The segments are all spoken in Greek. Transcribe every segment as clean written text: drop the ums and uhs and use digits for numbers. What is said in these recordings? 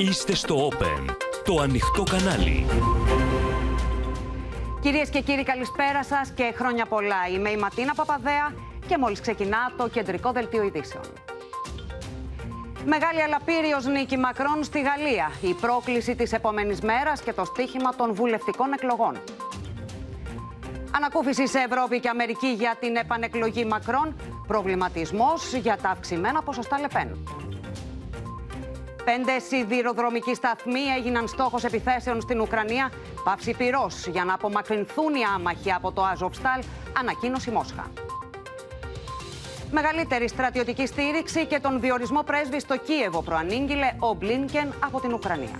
Είστε στο Open, το ανοιχτό κανάλι. Κυρίες και κύριοι, καλησπέρα σας και χρόνια πολλά. Είμαι η Ματίνα Παπαδέα και μόλις ξεκινά το κεντρικό δελτίο ειδήσεων. Μεγάλη αλλά πύριος νίκη Μακρόν στη Γαλλία. Η πρόκληση της επόμενης μέρας και το στίχημα των βουλευτικών εκλογών. Ανακούφιση σε Ευρώπη και Αμερική για την επανεκλογή Μακρόν. Προβληματισμός για τα αυξημένα ποσοστά Λεπέν. 5 σιδηροδρομικοί σταθμοί έγιναν στόχος επιθέσεων στην Ουκρανία. Παύση πυρός για να απομακρυνθούν οι άμαχοι από το Αζόφσταλ, ανακοίνωση Μόσχα. Μεγαλύτερη στρατιωτική στήριξη και τον διορισμό πρέσβη στο Κίεβο προανήγγειλε ο Μπλίνκεν από την Ουκρανία.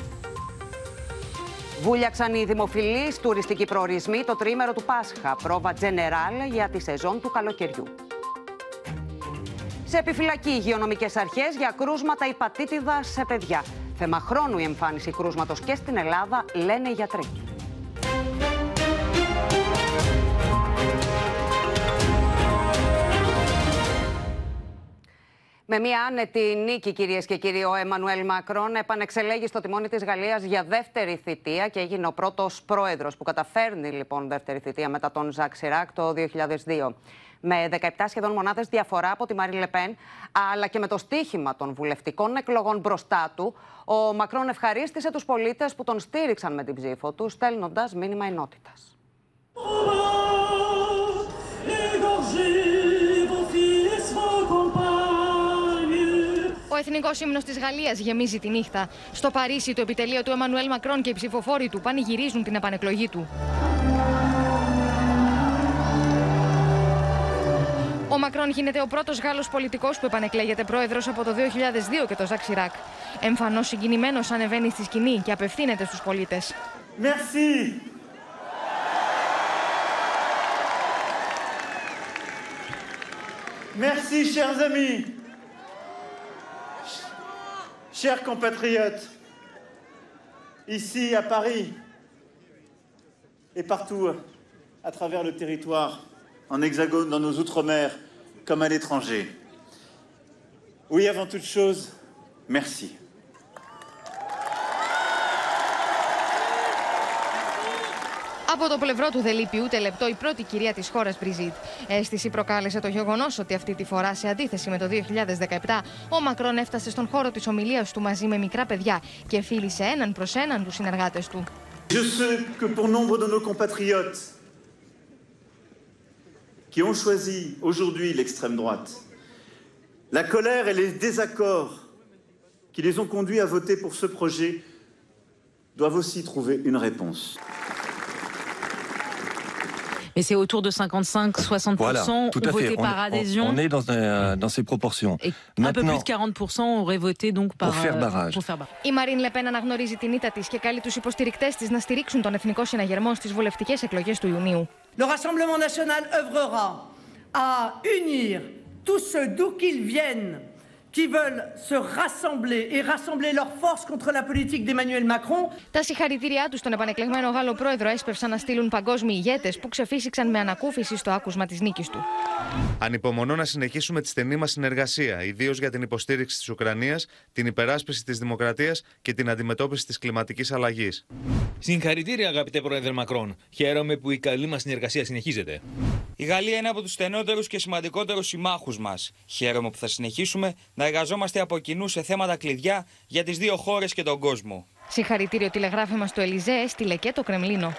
Βούλιαξαν οι δημοφιλείς τουριστικοί προορισμοί το τρίμερο του Πάσχα, πρόβα Τζενεράλ για τη σεζόν του καλοκαιριού. Σε επιφυλακή υγειονομικές αρχές για κρούσματα υπατίτιδα σε παιδιά. Θέμα χρόνου η εμφάνιση κρούσματος και στην Ελλάδα, λένε οι γιατροί. Με μια άνετη νίκη, κυρίες και κύριοι, ο Εμμανουέλ Μακρόν επανεξελέγει στο τιμόνι της Γαλλίας για δεύτερη θητεία και έγινε ο πρώτος πρόεδρος που καταφέρνει λοιπόν δεύτερη θητεία μετά τον Ζακ Σιράκ το 2002. Με 17 σχεδόν μονάδες διαφορά από τη Μαρή Λεπέν, αλλά και με το στίχημα των βουλευτικών εκλογών μπροστά του, ο Μακρόν ευχαρίστησε τους πολίτες που τον στήριξαν με την ψήφο του, στέλνοντας μήνυμα ενότητας. Ο εθνικός ύμνος της Γαλλίας γεμίζει τη νύχτα. Στο Παρίσι, το επιτελείο του Εμμανουέλ Μακρόν και οι ψηφοφόροι του πανηγυρίζουν την επανεκλογή του. Ο Μακρόν γίνεται ο πρώτος Γάλλος πολιτικός που επανεκλέγεται πρόεδρος από το 2002 και το Ζακ Σιράκ. Εμφανώς συγκινημένος ανεβαίνει στη σκηνή και απευθύνεται στους πολίτες. Merci. Merci, chers amis. Chers compatriotes. Ici à Paris et partout à travers le territoire. En hexagone, dans nos outre-mer, comme à l'étranger. Oui, avant toute chose, merci. Από το πλευρό του δεν λείπει ούτε λεπτό η πρώτη κυρία της χώρας, Πριζίτ. Αίσθηση προκάλεσε το γεγονός ότι αυτή τη φορά, σε αντίθεση με το 2017, ο Μακρόν έφτασε στον χώρο της ομιλίας του μαζί με μικρά παιδιά και φίλησε έναν προς έναν τους συνεργάτες του. Je sais que pour nombre de nos compatriotes, qui ont choisi aujourd'hui l'extrême droite. La colère et les désaccords qui les ont conduits à voter pour ce projet doivent aussi trouver une réponse. Mais c'est autour de 55-60% voilà, ont voté par adhésion. On est dans ces proportions. Un peu plus de 40% auraient voté donc par barrage. Η Μαρίν Λεπέν αναγνωρίζει την ήττα της και καλεί τους υποστηρικτές της να στηρίξουν τον εθνικό συναγερμό στις βουλευτικές εκλογές του Ιουνίου. Le Rassemblement national œuvrera à unir tous ceux d'où qu'ils viennent qui veulent se rassembler et rassembler leurs forces contre la politique d'Emmanuel Macron. Τα συγχαρητήριά τους στον επανεκλεγμένο Γάλλο πρόεδρο έσπευσαν να στείλουν παγκόσμιοι ηγέτες που ξεφύσηξαν με ανακούφιση στο άκουσμα της νίκης του. Ανυπομονώ να συνεχίσουμε τη στενή μας συνεργασία, ιδίως για την υποστήριξη της Ουκρανίας, την υπεράσπιση της δημοκρατίας και την αντιμετώπιση της κλιματικής αλλαγής. Συγχαρητήρια, αγαπητέ πρόεδρε Μακρόν. Χαίρομαι που η καλή μας συνεργασία συνεχίζεται. Η Γαλλία είναι από τους στενότερους και σημαντικότερους συμμάχους μας. Χαίρομαι που θα συνεχίσουμε να εργαζόμαστε από κοινού σε θέματα κλειδιά για τις δύο χώρες και τον κόσμο. Συγχαρητήριο τηλεγράφημα στο Ελιζέ έστειλε και το Κρεμλίνο.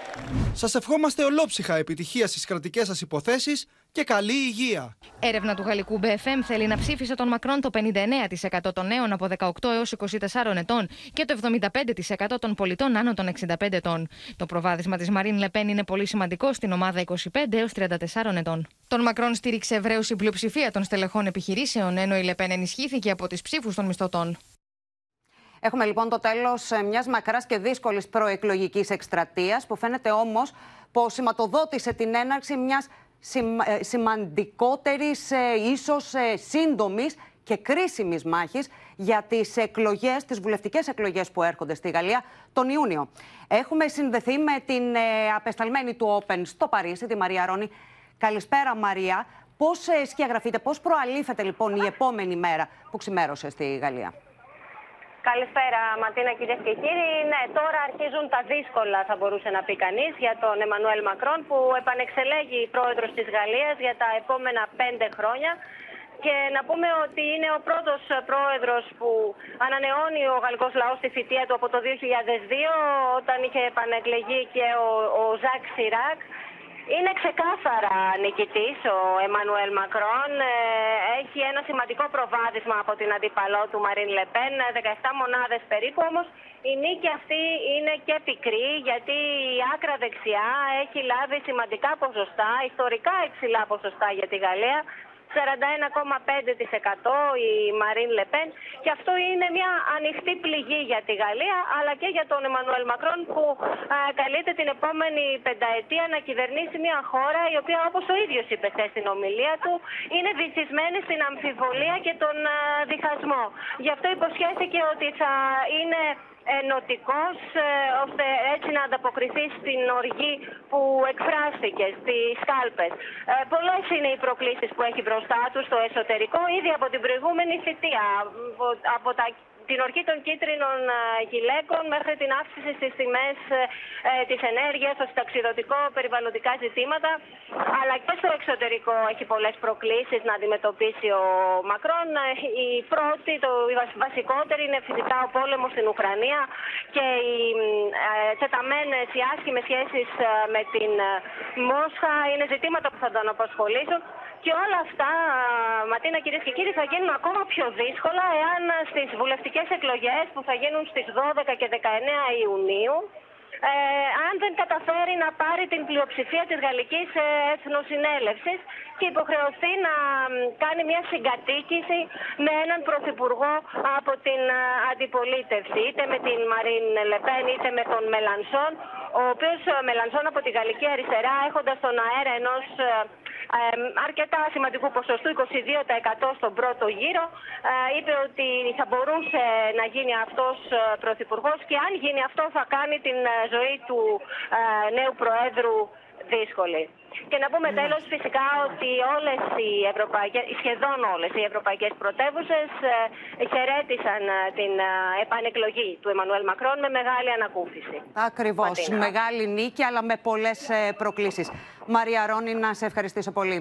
Σας ευχόμαστε ολόψυχα επιτυχία στις κρατικές σας υποθέσεις και καλή υγεία. Έρευνα του γαλλικού BFM θέλει να ψήφισε τον Μακρόν το 59% των νέων από 18 έως 24 ετών και το 75% των πολιτών άνω των 65 ετών. Το προβάδισμα της Μαρίν Λεπέν είναι πολύ σημαντικό στην ομάδα 25 έως 34 ετών. Τον Μακρόν στήριξε ευρέως η πλειοψηφία των στελεχών επιχειρήσεων, ενώ η Λεπέν ενισχύθηκε από τις ψήφους των μισθωτών. Έχουμε λοιπόν το τέλος μιας μακράς και δύσκολης προεκλογικής εκστρατείας που φαίνεται όμως πως σηματοδότησε την έναρξη μιας σημαντικότερης, ίσως σύντομης και κρίσιμης μάχης για τις εκλογές, τις βουλευτικές εκλογές που έρχονται στη Γαλλία τον Ιούνιο. Έχουμε συνδεθεί με την απεσταλμένη του Open στο Παρίσι, τη Μαρία Ρώνη. Καλησπέρα Μαρία. Πώς σκιαγραφείτε, πώς προαλήφεται λοιπόν η επόμενη μέρα που ξημέρωσε στη Γαλλία? Καλησπέρα Ματίνα, κυρίες και κύριοι. Ναι, τώρα αρχίζουν τα δύσκολα, θα μπορούσε να πει κανείς, για τον Εμμανουέλ Μακρόν, που επανεξελέγει πρόεδρος της Γαλλίας για τα επόμενα 5 χρόνια. Και να πούμε ότι είναι ο πρώτος πρόεδρος που ανανεώνει ο γαλλικός λαός τη θητεία του από το 2002, όταν είχε επανεκλεγεί και ο Ζακ Σιράκ. Είναι ξεκάθαρα νικητής ο Εμμανουέλ Μακρόν. Έχει ένα σημαντικό προβάδισμα από την αντίπαλό του Μαρίν Λεπέν, 17 μονάδες περίπου. Όμως η νίκη αυτή είναι και πικρή, γιατί η άκρα δεξιά έχει λάβει σημαντικά ποσοστά, ιστορικά υψηλά ποσοστά για τη Γαλλία. 41,5% η Μαρίν Λεπέν, και αυτό είναι μια ανοιχτή πληγή για τη Γαλλία αλλά και για τον Εμμανουέλ Μακρόν, που καλείται την επόμενη πενταετία να κυβερνήσει μια χώρα η οποία, όπως ο ίδιος είπε χθες στην ομιλία του, είναι βυθισμένη στην αμφιβολία και τον διχασμό. Γι' αυτό υποσχέθηκε ότι θα είναι ενωτικός, ώστε έτσι να ανταποκριθεί στην οργή που εκφράστηκε στις κάλπες. Πολλές είναι οι προκλήσεις που έχει μπροστά του στο εσωτερικό, ήδη από την προηγούμενη θητεία, από την οργή των κίτρινων γυλαίκων μέχρι την αύξηση στις τιμές της ενέργειας, στο συνταξιδοτικό, περιβαλλοντικά ζητήματα, αλλά και στο εξωτερικό έχει πολλές προκλήσεις να αντιμετωπίσει ο Μακρόν. Η πρώτη, η βασικότερη είναι φυσικά ο πόλεμος στην Ουκρανία και οι τεταμένες, οι άσχημες σχέσεις με την Μόσχα είναι ζητήματα που θα τον απασχολήσουν. Και όλα αυτά, Ματίνα, κυρίες και κύριοι, θα γίνουν ακόμα πιο δύσκολα εάν στις βουλευτικές εκλογές που θα γίνουν στις 12 και 19 Ιουνίου, αν δεν καταφέρει να πάρει την πλειοψηφία της Γαλλικής Εθνοσυνέλευσης και υποχρεωθεί να κάνει μια συγκατοίκηση με έναν πρωθυπουργό από την αντιπολίτευση, είτε με την Μαρίν Λεπέν είτε με τον Μελανσόν, ο οποίος Μελανσόν από τη Γαλλική Αριστερά, έχοντας τον αέρα ενός αρκετά σημαντικού ποσοστού, 22% στον πρώτο γύρο, είπε ότι θα μπορούσε να γίνει αυτός πρωθυπουργός, και αν γίνει αυτό θα κάνει την ζωή του νέου Προέδρου δύσκολη. Και να πούμε τέλος φυσικά ότι όλες οι ευρωπαϊκές, σχεδόν όλες οι ευρωπαϊκές πρωτεύουσες χαιρέτησαν την επανεκλογή του Εμμανουέλ Μακρόν με μεγάλη ανακούφιση. Ακριβώς, Ματίνα. Μεγάλη νίκη αλλά με πολλές προκλήσεις. Μαρία Ρώνη, να σε ευχαριστήσω πολύ.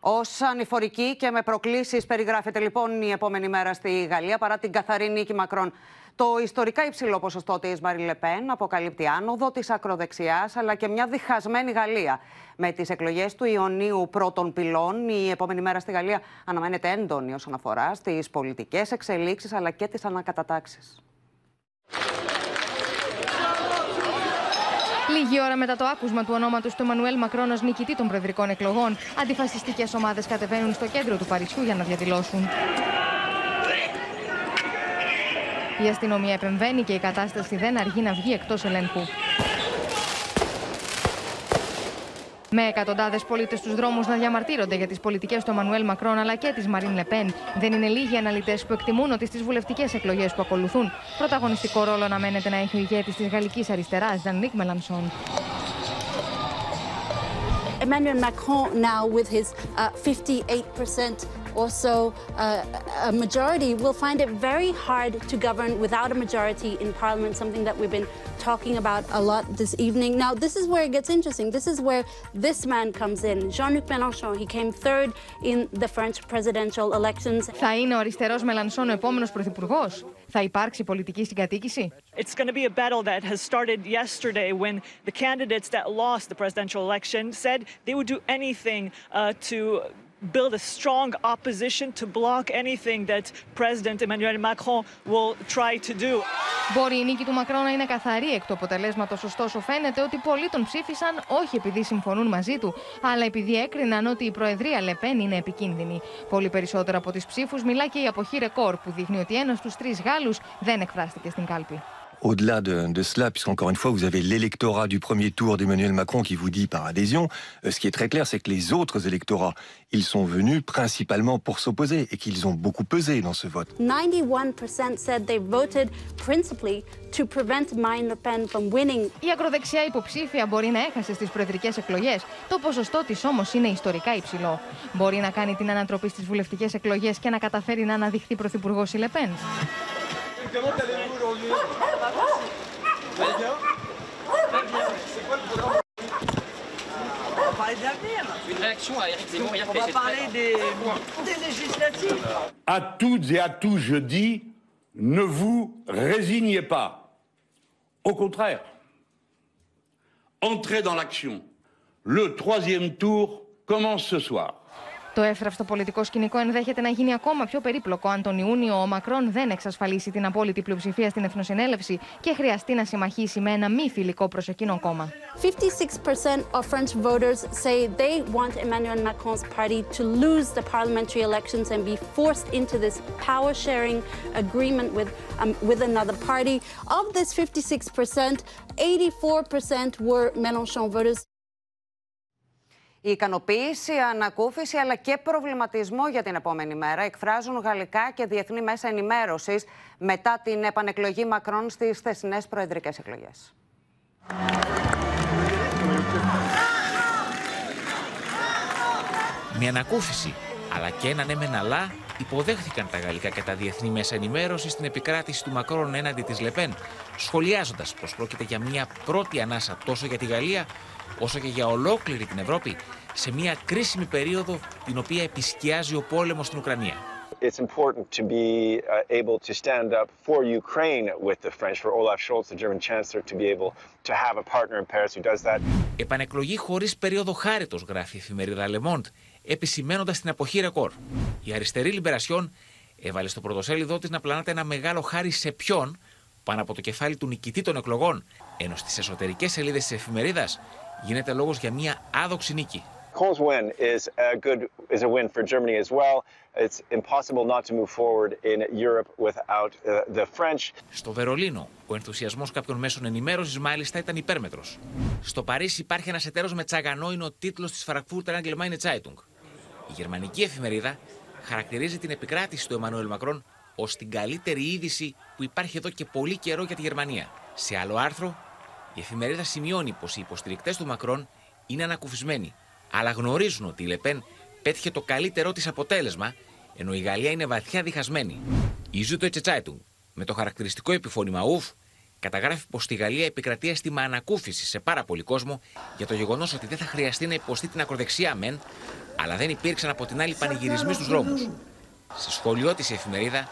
Ως ανηφορική και με προκλήσεις περιγράφεται λοιπόν η επόμενη μέρα στη Γαλλία, παρά την καθαρή νίκη Μακρόν. Το ιστορικά υψηλό ποσοστό της Μαρίν Λεπέν αποκαλύπτει άνοδο της ακροδεξιάς αλλά και μια διχασμένη Γαλλία. Με τις εκλογές του Ιωνίου πρώτων πυλών, η επόμενη μέρα στη Γαλλία αναμένεται έντονη όσον αφορά στις πολιτικές εξελίξεις αλλά και τις ανακατατάξεις. Λίγη ώρα μετά το άκουσμα του ονόματος του Εμμανουέλ Μακρόν ως νικητή των προεδρικών εκλογών, αντιφασιστικές ομάδες κατεβαίνουν στο κέντρο του Παρισιού για να διαδηλώσουν. Η αστυνομία επεμβαίνει και η κατάσταση δεν αργεί να βγει εκτός ελέγχου. Με εκατοντάδες πολίτες στους δρόμους να διαμαρτύρονται για τις πολιτικές του Εμμανουέλ Μακρόν αλλά και της Μαρίν Λεπέν, δεν είναι λίγοι αναλυτές που εκτιμούν ότι στις βουλευτικές εκλογές που ακολουθούν πρωταγωνιστικό ρόλο αναμένεται να έχει ο ηγέτης της γαλλικής αριστεράς, Ζαν-Λυκ Μελανσόν. Emmanuel Macron now with his 58% or so a majority will find it very hard to govern without a majority in parliament, something that we've been talking about a lot this evening. Now, this is where it gets interesting. This is where this man comes in. Jean-Luc Mélenchon, he came third in the French presidential elections. Θα είναι ο αριστερός Μελανσόν ο επόμενος πρωθυπουργός? Θα υπάρξει πολιτική συγκατοίκηση? It's going to be a battle that has started yesterday when the candidates that lost the presidential election said they would do anything to build a strong opposition to block anything that President Emmanuel Macron will try to do. Μπορεί η νίκη του Μακρόν να είναι καθαρή εκ του αποτελέσματος, ωστόσο φαίνεται ότι πολλοί τον ψήφισαν όχι επειδή συμφωνούν μαζί του, αλλά επειδή έκριναν ότι η προεδρία Λεπέν είναι επικίνδυνη. Πολύ περισσότερο από τις ψήφους μιλά και η αποχή ρεκόρ, που δείχνει ότι ένας στους 3 Γάλλους δεν εκφράστηκε στην κάλπη. Au-delà de cela, puisqu'encore une fois, vous avez l'électorat du premier tour d'Emmanuel Macron qui vous dit par adhésion, ce qui est très clair, c'est que les autres électorats, ils sont venus principalement pour s'opposer et qu'ils ont beaucoup pesé dans ce vote. 91% said they voted principally to prevent Marine Le Pen from winning. Η ακροδεξιά υποψήφια μπορεί να έχασε στις προεδρικές εκλογές, το ποσοστό της όμως είναι ιστορικά υψηλό. Μπορεί να κάνει την ανατροπή στις βουλευτικές εκλογές και να καταφέρει να αναδειχθεί πρωθυπουργός η Le Pen. Comment allez-vous aujourd'hui? Vous allez bien? C'est quoi le programme? On va parler de l'avenir. Une réaction à Éric Zemmour hier. On va parler des législatives. À toutes et à tous, je dis, ne vous résignez pas. Au contraire, entrez dans l'action. Le troisième tour commence ce soir. Το εύθραυστο πολιτικό σκηνικό ενδέχεται να γίνει ακόμα πιο περίπλοκο αν τον Ιούνιο ο Μακρόν δεν εξασφαλίσει την απόλυτη πλειοψηφία στην Εθνοσυνέλευση και χρειαστεί να συμμαχίσει με ένα μη φιλικό προς εκείνον κόμμα. 56% of French voters say they want Emmanuel Macron's party to lose the parliamentary elections and be forced into this power-sharing agreement with another party. Of this 56%, 84% were Mélenchon voters. Η ικανοποίηση, ανακούφιση αλλά και προβληματισμό για την επόμενη μέρα εκφράζουν γαλλικά και διεθνή μέσα ενημέρωσης μετά την επανεκλογή Μακρόν στις θεσινές προεδρικές εκλογές. Μια ανακούφιση αλλά και έναν έμενα αλλά υποδέχθηκαν τα γαλλικά και τα διεθνή μέσα ενημέρωση στην επικράτηση του Μακρόν έναντι της Λεπέν, σχολιάζοντας πως πρόκειται για μια πρώτη ανάσα τόσο για τη Γαλλία όσο και για ολόκληρη την Ευρώπη, σε μια κρίσιμη περίοδο την οποία επισκιάζει ο πόλεμος στην Ουκρανία. It's important to be able to stand up for Ukraine with the French, for Olaf Scholz, the German Chancellor, to be able to have a partner in Paris who does that. Επανεκλογή χωρίς περίοδο χάριτος, γράφει η εφημερίδα Le Monde, επισημαίνοντας την αποχή ρεκόρ. Η αριστερή Libération έβαλε στο πρωτοσέλιδό της να πλανάται ένα μεγάλο χάρι σε ποιον, πάνω από το κεφάλι του νικητή των εκλογών, ενώ στις εσωτερικές σελίδες της εφημερίδας γίνεται λόγος για μια άδοξη νίκη. Kohl's win is a win for Germany as well. It's impossible not to move forward in Europe without the French. Στο Βερολίνο, ο ενθουσιασμός κάποιων μέσων ενημέρωσης μάλιστα ήταν υπέρμετρος. Στο Παρίσι υπάρχει ένας εταίρος με τσαγανό, είναι ο τίτλος της Frankfurter Allgemeine Zeitung. Η γερμανική εφημερίδα χαρακτηρίζει την επικράτηση του Εμμανουέλ Μακρόν ως την καλύτερη είδηση που υπάρχει εδώ και πολύ καιρό για τη Γερμανία. Σε άλλο άρθρο, η εφημερίδα σημειώνει πως οι υποστηρικτές του Μακρόν είναι ανακουφισμένοι, αλλά γνωρίζουν ότι η Λεπέν πέτυχε το καλύτερό της αποτέλεσμα, ενώ η Γαλλία είναι βαθιά διχασμένη. Η Süddeutsche Zeitung, με το χαρακτηριστικό επιφώνημα ουφ, καταγράφει πως στη Γαλλία επικρατεί αίσθημα ανακούφιση σε πάρα πολύ κόσμο για το γεγονός ότι δεν θα χρειαστεί να υποστεί την ακροδεξιά μεν, αλλά δεν υπήρξαν από την άλλη πανηγυρισμοί στους δρόμους. Σε σχόλιο της η εφημερίδα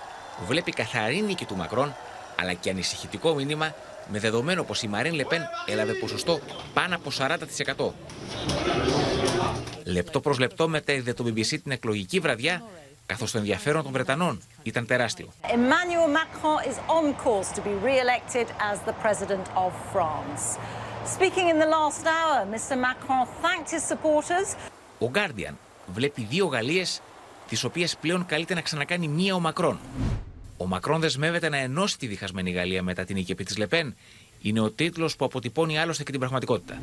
βλέπει καθαρή νίκη του Μακρόν, αλλά και ανησυχητικό μήνυμα, με δεδομένο πως η Μαρίν Λεπέν έλαβε ποσοστό πάνω από 40%. Λεπτό προς λεπτό μετέδιδε το BBC την εκλογική βραδιά, καθώς το ενδιαφέρον των Βρετανών ήταν τεράστιο. Emmanuel Macron is on course to be re-elected as the president of France. Speaking in the last hour, Mr. Macron thanked his supporters. Ο Guardian βλέπει δύο Γαλλίες, τις οποίες πλέον καλείται να ξανακάνει μία ο Μακρόν. Ο Μακρόν δεσμεύεται να ενώσει τη διχασμένη Γαλλία μετά την νίκη επί της Λεπέν, είναι ο τίτλος που αποτυπώνει άλλωστε και την πραγματικότητα.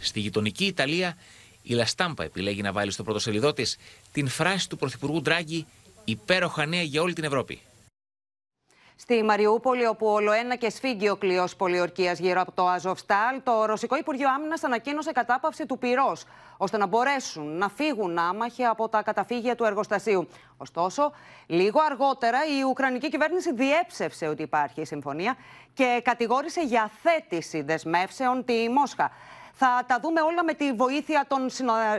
Στη γειτονική Ιταλία, η Λαστάμπα επιλέγει να βάλει στο πρωτοσελίδό της την φράση του Πρωθυπουργού Ντράγκη «Υπέροχα νέα για όλη την Ευρώπη». Στη Μαριούπολη, όπου ολοένα και σφίγγει ο κλοιός πολιορκίας γύρω από το Αζόφσταλ, το Ρωσικό Υπουργείο Άμυνας ανακοίνωσε κατάπαυση του πυρός, ώστε να μπορέσουν να φύγουν άμαχοι από τα καταφύγια του εργοστασίου. Ωστόσο, λίγο αργότερα η Ουκρανική κυβέρνηση διέψευσε ότι υπάρχει συμφωνία και κατηγόρησε για θέτηση δεσμεύσεων τη Μόσχα. Θα τα δούμε όλα με τη βοήθεια των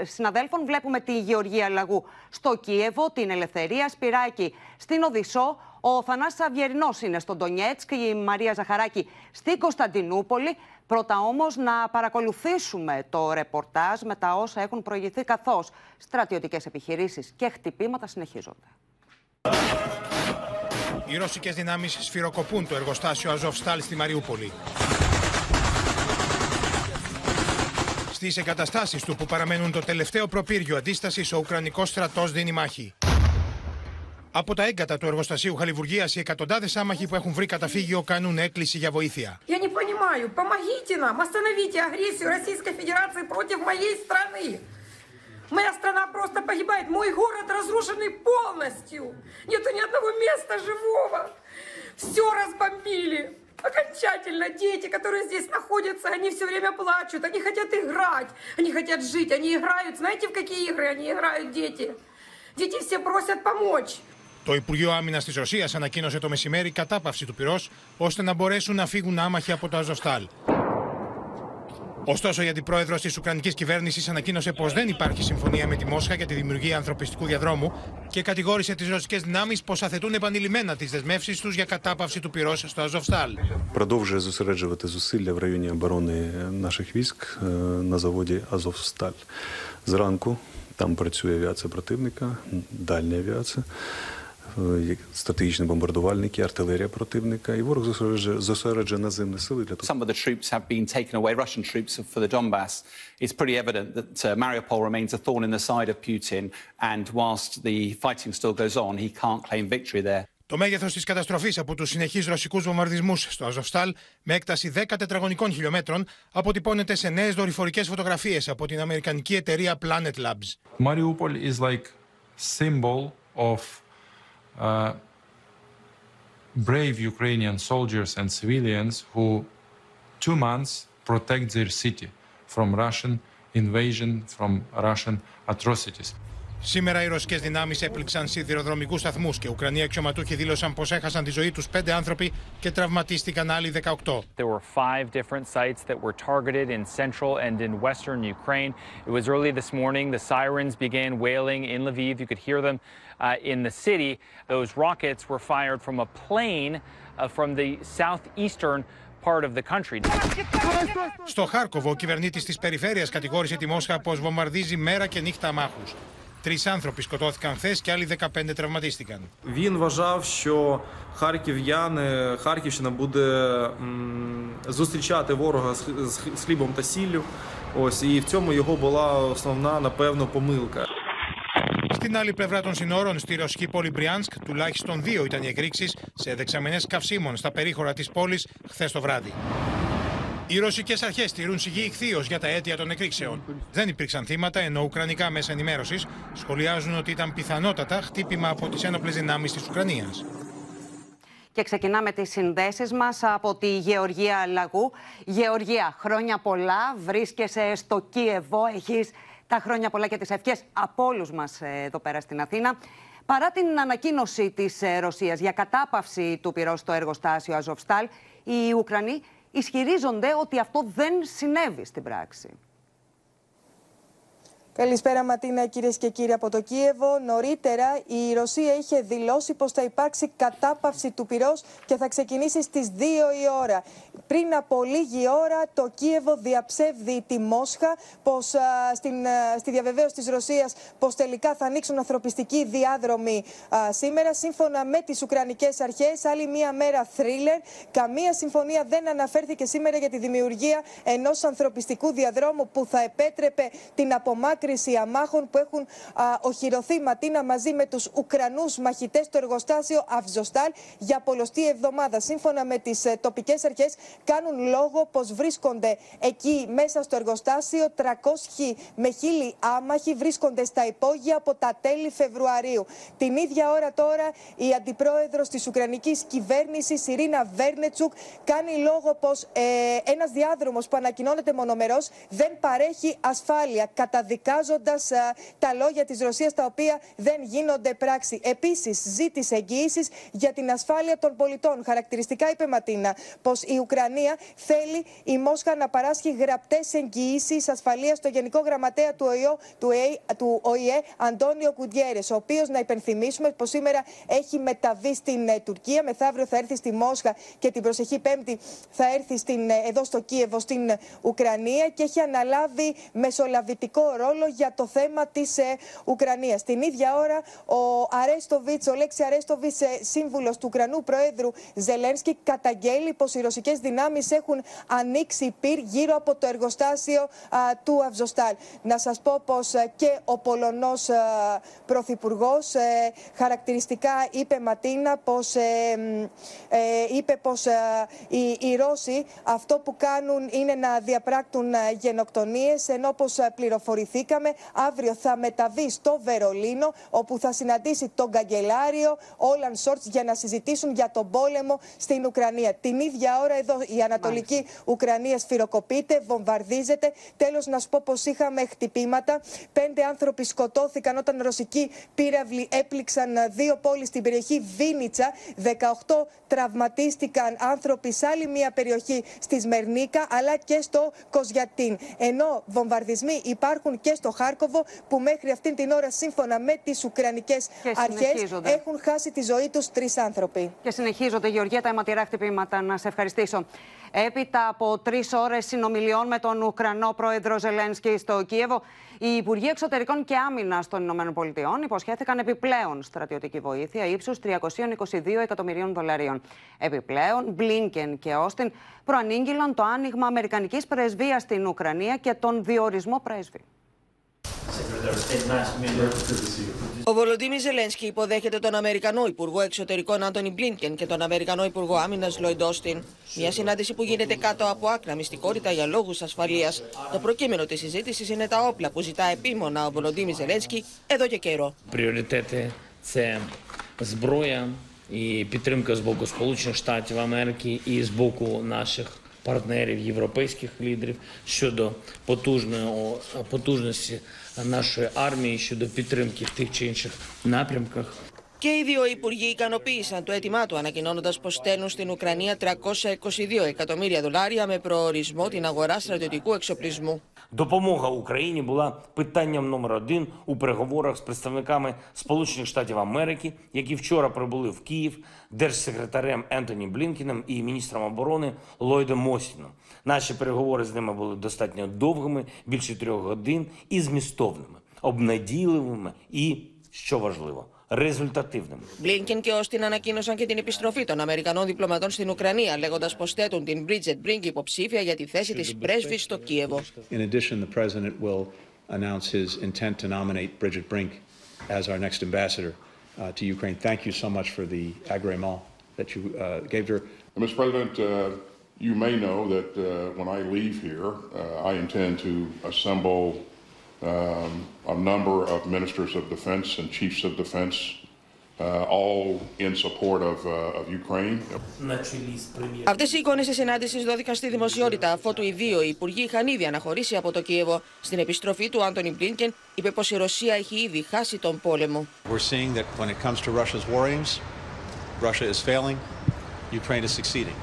συναδέλφων. Βλέπουμε τη Γεωργία Λαγού στο Κίεβο, την Ελευθερία Σπυράκη στην Οδυσσό, ο Θανάσης Αυγερινός είναι στον Ντονιέτσκ, η Μαρία Ζαχαράκη στην Κωνσταντινούπολη. Πρώτα όμως να παρακολουθήσουμε το ρεπορτάζ με τα όσα έχουν προηγηθεί, καθώς στρατιωτικές επιχειρήσεις και χτυπήματα συνεχίζονται. Οι ρωσικές δυνάμεις σφυροκοπούν το εργοστάσιο Αζόφσταλ στη Μαριούπολη. Στις εγκαταστάσεις του που παραμένουν το τελευταίο προπύργιο αντίστασης, ο Ουκρανικός στρατός δίνει μάχη. Από τα έγκατα του εργοστασίου Χαλιβουργίας, οι εκατοντάδες άμαχοι που έχουν βρει καταφύγιο κάνουν έκκληση για βοήθεια. Окончательно дети, которые здесь находятся, они все время плачут, они хотят играть, они хотят жить, они играют. Знаете, в какие игры они играют, дети? Дети все просят помочь. Το Υπουργείο Άμυνας της Ρωσίας ανακοίνωσε το μεσημέρι κατάπαυση του πυρός, ώστε να μπορέσουν να φύγουν άμαχοι από το Αζόφσταλ. Ωστόσο, η αντιπρόεδρος της Ουκρανικής κυβέρνησης ανακοίνωσε πως δεν υπάρχει συμφωνία με τη Μόσχα για τη δημιουργία ανθρωπιστικού διαδρόμου και κατηγόρησε τις ρωσικές δυνάμεις πως αθετούν επανειλημμένα τις δεσμεύσεις τους για κατάπαυση του πυρός στο Αζόφσταλ. Продовжує зосереджувати зусилля в районі оборони наших військ на заводі Азовсталь. Зранку там працює авіація противника, дальня авіація, стратегічні бомбардувальники, артилерія противника, і ворог зосереджує наземні сили для того. Some of the troops have been taken away, Russian troops for the Donbass. It's pretty evident that Mariupol remains a thorn in the side of Putin, and whilst the fighting still goes on, he can't claim victory there. Το μέγεθος της καταστροφής από τους συνεχείς ρωσικούς βομβαρδισμούς στο Αζοφστάλ, με έκταση 10 τετραγωνικών χιλιόμετρων, αποτυπώνεται σε νέες δορυφορικές φωτογραφίες από την αμερικανική εταιρεία Planet Labs. Mariupol is like symbol of brave Ukrainian soldiers and civilians who 2 months protect their city from Russian invasion, from Russian atrocities. Σήμερα οι ρωσικές δυνάμεις έπληξαν σιδηροδρομικούς σταθμούς και Ουκρανοί αξιωματούχοι δήλωσαν πως έχασαν τη ζωή τους 5 άνθρωποι και τραυματίστηκαν άλλοι 18. There were 5 different sites that were targeted in central and in western Ukraine. It was early this morning. The sirens began wailing in Lviv. You could hear them in the city. Those rockets were fired from a plane from the southeastern part of the country. Στο Χάρκοβο, ο κυβερνήτης της περιφέρειας κατηγόρησε τη Μόσχα πως βομβαρδίζει μέρα και νύχτα αμάχους. 3 άνθρωποι σκοτώθηκαν χθες και άλλοι 15 τραυματίστηκαν. Він вважав, що харків'яни, Харківщина буде зустрічати ворога з хлібом та сіллю. Ось, і в цьому його була основна, напевно, помилка. Στην άλλη πλευρά των συνόρων, στη ρωσική πόλη Μπριάνσκ, τουλάχιστον 2 ήταν οι εκρήξεις σε δεξαμενές καυσίμων στα περίχωρα της πόλης χθες το βράδυ. Οι ρωσικές αρχές τηρούν σιγή ηχθείως για τα αίτια των εκρήξεων. Δεν υπήρξαν θύματα, ενώ ουκρανικά μέσα ενημέρωσης σχολιάζουν ότι ήταν πιθανότατα χτύπημα από τις ένοπλες δυνάμεις της Ουκρανίας. Και ξεκινάμε τις συνδέσεις μας από τη Γεωργία Λαγού. Γεωργία, χρόνια πολλά, βρίσκεσαι στο Κίεβο, έχεις τα χρόνια πολλά και τις ευχές από όλους μας εδώ πέρα στην Αθήνα. Παρά την ανακοίνωση της Ρωσίας για κατάπαυση του πυρός στο εργοστάσιο Αζοφστάλ, οι Ουκρανοί ισχυρίζονται ότι αυτό δεν συνέβη στην πράξη. Καλησπέρα Ματίνα, κυρίες και κύριοι από το Κίεβο. Νωρίτερα η Ρωσία είχε δηλώσει πως θα υπάρξει κατάπαυση του πυρός και θα ξεκινήσει στις 2 η ώρα. Πριν από λίγη ώρα το Κίεβο διαψεύδει τη Μόσχα πως, στη διαβεβαίωση της Ρωσίας πως τελικά θα ανοίξουν ανθρωπιστικοί διάδρομοι σήμερα. Σύμφωνα με τις Ουκρανικές αρχές, άλλη μία μέρα θρίλερ. Καμία συμφωνία δεν αναφέρθηκε σήμερα για τη δημιουργία ενός ανθρωπιστικού διαδρόμου που θα επέτρεπε την απομάκρυνση αμάχων που έχουν οχυρωθεί, Ματίνα, μαζί με τους Ουκρανούς μαχητές στο εργοστάσιο Αζοφστάλ για πολλοστή εβδομάδα. Σύμφωνα με τις τοπικές αρχές, κάνουν λόγο πως βρίσκονται εκεί μέσα στο εργοστάσιο 300 με 1.000 άμαχοι, βρίσκονται στα υπόγεια από τα τέλη Φεβρουαρίου. Την ίδια ώρα τώρα η αντιπρόεδρος της Ουκρανικής κυβέρνησης, Ιρίνα Βέρνετσουκ, κάνει λόγο πως ένας διάδρομος που ανακοινώνεται μονομερός δεν παρέχει ασφάλεια, καταδικάζοντας τα λόγια της Ρωσίας τα οποία δεν γίνονται πράξη. Επίσης, ζήτησε εγγυήσεις για την ασφάλεια των πολιτών. Χαρακτηριστικά είπε, Ματίνα, πως η Ουκρανία θέλει η Μόσχα να παράσχει γραπτές εγγυήσεις ασφαλείας στο Γενικό Γραμματέα του ΟΗΕ, Αντώνιο Κουντιέρες, ο οποίος, να υπενθυμίσουμε, πως σήμερα έχει μεταβεί στην Τουρκία. Μεθαύριο θα έρθει στη Μόσχα και την προσεχή Πέμπτη θα έρθει εδώ στο Κίεβο, στην Ουκρανία, και έχει αναλάβει μεσολαβητικό ρόλο για το θέμα της Ουκρανίας. Την ίδια ώρα ο Λέξι Αρέστοβιτς, σύμβουλος του Ουκρανού Προέδρου Ζελένσκι, καταγγέλει πως οι ρωσικές δυνάμεις έχουν ανοίξει πυρ γύρω από το εργοστάσιο του Αζοφστάλ. Να σας πω πως και ο Πολωνός Πρωθυπουργός χαρακτηριστικά είπε, Ματίνα, πως, οι Ρώσοι αυτό που κάνουν είναι να διαπράκτουν γενοκτονίες, ενώ πως πληροφορηθήκαν αναφερθήκαμε, αύριο θα μεταβεί στο Βερολίνο, όπου θα συναντήσει τον καγκελάριο Όλαν Σόλτς για να συζητήσουν για τον πόλεμο στην Ουκρανία. Την ίδια ώρα εδώ η Ανατολική Ουκρανία σφυροκοπείται, βομβαρδίζεται. Τέλος, να σου πω πως είχαμε χτυπήματα. 5 άνθρωποι σκοτώθηκαν όταν ρωσικοί πύραυλοι έπληξαν 2 πόλεις στην περιοχή Βίνιτσα. 18 τραυματίστηκαν άνθρωποι σε άλλη μια περιοχή στη Σμερνίκα αλλά και στο Κοζιατίν. Ενώ βομβαρδισμοί υπάρχουν και στο Χάρκοβο, που μέχρι αυτήν την ώρα, σύμφωνα με τις ουκρανικές αρχές, έχουν χάσει τη ζωή τους 3 άνθρωποι. Και συνεχίζονται, Γεωργία, τα αιματηρά χτυπήματα. Να σε ευχαριστήσω. Έπειτα από 3 ώρες συνομιλιών με τον Ουκρανό πρόεδρο Ζελένσκι στο Κίεβο, οι Υπουργοί Εξωτερικών και Άμυνας των ΗΠΑ υποσχέθηκαν επιπλέον στρατιωτική βοήθεια ύψους $322 εκατομμυρίων. Επιπλέον, Μπλίνκεν και Όστιν προανήγγυλαν το άνοιγμα αμερικανικής πρεσβείας στην Ουκρανία και τον διορισμό πρέσβη. Ο Βολοντίμι Ζελένσκι υποδέχεται τον Αμερικανό Υπουργό Εξωτερικών Άντωνιν Μπλίνκεν και τον Αμερικανό Υπουργό Άμυνας Λόιντ Όστιν. Μια συνάντηση που γίνεται κάτω από άκρα μυστικότητα για λόγους ασφαλείας. Το προκείμενο της συζήτησης είναι τα όπλα που ζητά επίμονα ο Βολοντίμι Ζελένσκι εδώ και καιρό. Προτεραιότητες είναι зброя και підтримка з боку Сполучених Штатів Америки і з боку наших партнерів, європейських лідерів щодо потужності нашої армії, щодо підтримки в тих чи інших напрямках. Και οι 2 υπουργοί ικανοποίησαν το αίτημά του, ανακοινώνοντας πως στέλνουν στην Ουκρανία $322 εκατομμύρια με προορισμό την αγορά στρατιωτικού εξοπλισμού. Допомога Україні була питанням номер 1 у переговорах з представниками Сполучених Штатів Америки, які вчора прибули в Київ, держсекретарем Ентоні Блінкеном і міністром оборони Ллойдом Остіном. Наші переговори з ними були достатньо довгими, більше 3 годин, і змістовними, обнадійливими і, що важливо, Μπλίνκεν και Όστιν ανακοίνωσαν και την επιστροφή των Αμερικανών διπλωματών στην Ουκρανία, λέγοντας πως θέτουν την Πριζίτ υποψήφια για τη θέση της πρέσβης στο Κίεβο. A number of ministers of defense and chiefs of defense, all in support of Ukraine. Αυτές οι εικόνες της συνάντησης δόθηκαν στη δημοσιότητα, αφότου οι 2 υπουργοί είχαν ήδη αναχωρήσει από το Κίεβο. Στην επιστροφή του, Άντονι Μπλίνκεν είπε πως η Ρωσία έχει ήδη χάσει τον πόλεμο. We're seeing that when it comes to Russia's war aims, Russia is failing, Ukraine is succeeding.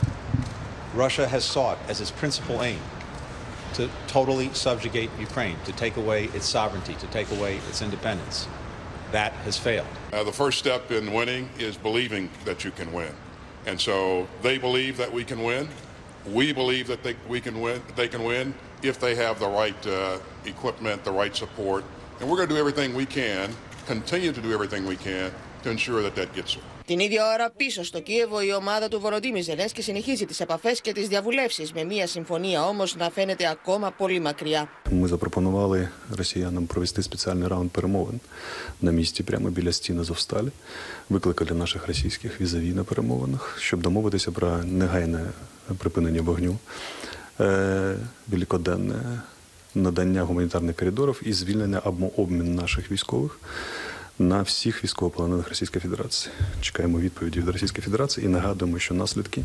Russia has sought as its principal aim to totally subjugate Ukraine, to take away its sovereignty, to take away its independence. That has failed. The first step in winning is believing that you can win. And so they believe that we can win. We believe that we can win. They can win if they have the right equipment, the right support. And we're going to do everything we can, continue to do everything we can to ensure that that gets there. Την ίδια ώρα, πίσω στο Κίεβο, η ομάδα του Βολοντίμι Ζελένσκι συνεχίζει τις επαφές και τις διαβουλεύσεις, με μια συμφωνία όμως να φαίνεται ακόμα πολύ μακριά. Ми запропонували росіянам провести спеціальний раунд перемовин на місці прямо біля стін Азовсталі. Викликали наших російських візаві на перемовинах, щоб домовитися про негайне припинення вогню, великоденне надання гуманітарних коридорів і звільнення або обмін наших військових на всіх військовополонених Російської Федерації. Чекаємо відповіді від Російської Федерації і нагадуємо, що наслідки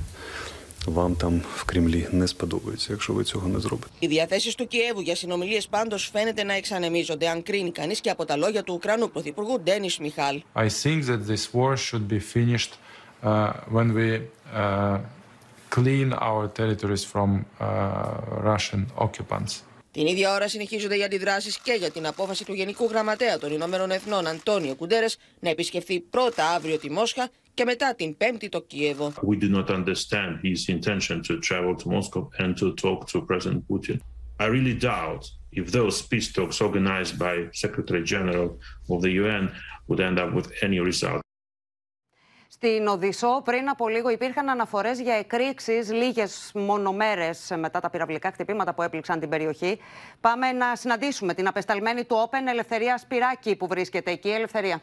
вам там в Кремлі не сподобаються, якщо ви цього не зробите. Οι διαθέσεις του Κιέβου για συνομιλίες πάντως φαίνεται να εξανεμίζονται, αν κρίνει κανείς και από τα λόγια του Ουκρανού Πρωθυπουργού Ντένις Μιχάλ. I think that this war should be finished when we clean our territories from Russian occupants. Την ίδια ώρα συνεχίζονται οι αντιδράσεις και για την απόφαση του Γενικού Γραμματέα των Ηνωμένων Εθνών Αντώνιο Κουντέρες να επισκεφθεί πρώτα αύριο τη Μόσχα και μετά την Πέμπτη το Κίεβο. We do not understand his intention to travel to Moscow and to talk to President Putin. I really doubt if those peace talks organized by Secretary General of the UN would end up with any result. Στην Οδυσσό πριν από λίγο υπήρχαν αναφορές για εκρήξεις λίγες μονομέρες μετά τα πυραυλικά χτυπήματα που έπληξαν την περιοχή. Πάμε να συναντήσουμε την απεσταλμένη του Open, Ελευθερία Σπυράκη, που βρίσκεται εκεί. Ελευθερία.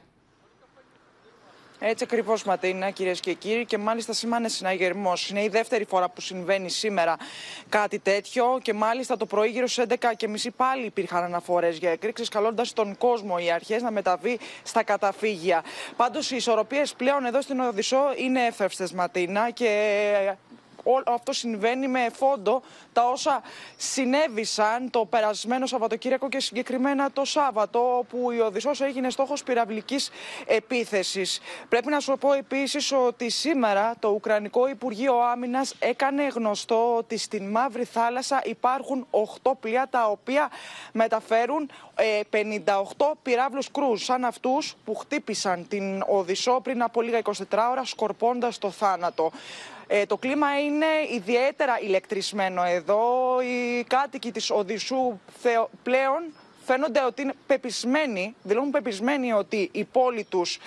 Έτσι ακριβώς, Ματίνα, κυρίες και κύριοι, και μάλιστα σήμανε συναγερμός. Είναι η δεύτερη φορά που συμβαίνει σήμερα κάτι τέτοιο και μάλιστα το πρωί γύρω στις 11:30 πάλι υπήρχαν αναφορές για εκρήξεις, καλώντας τον κόσμο οι αρχές να μεταβεί στα καταφύγια. Πάντως οι ισορροπίες πλέον εδώ στην Οδυσσό είναι έφευστες, Ματίνα, και όλο αυτό συμβαίνει με φόντο τα όσα συνέβησαν το περασμένο Σαββατοκύριακο και συγκεκριμένα το Σάββατο, όπου η Οδυσσός έγινε στόχος πυραυλικής επίθεσης. Πρέπει να σου πω επίσης ότι σήμερα το Ουκρανικό Υπουργείο Άμυνας έκανε γνωστό ότι στην Μαύρη Θάλασσα υπάρχουν 8 πλοία τα οποία μεταφέρουν 58 πυράβλους κρούζ, σαν αυτούς που χτύπησαν την Οδυσσό πριν από λίγα 24 ώρα, σκορπώντας το θάνατο. Το κλίμα είναι ιδιαίτερα ηλεκτρισμένο εδώ. Οι κάτοικοι της Οδυσσού πλέον φαίνονται ότι είναι πεπισμένοι, δηλώνουν πεπισμένοι ότι η πόλη τους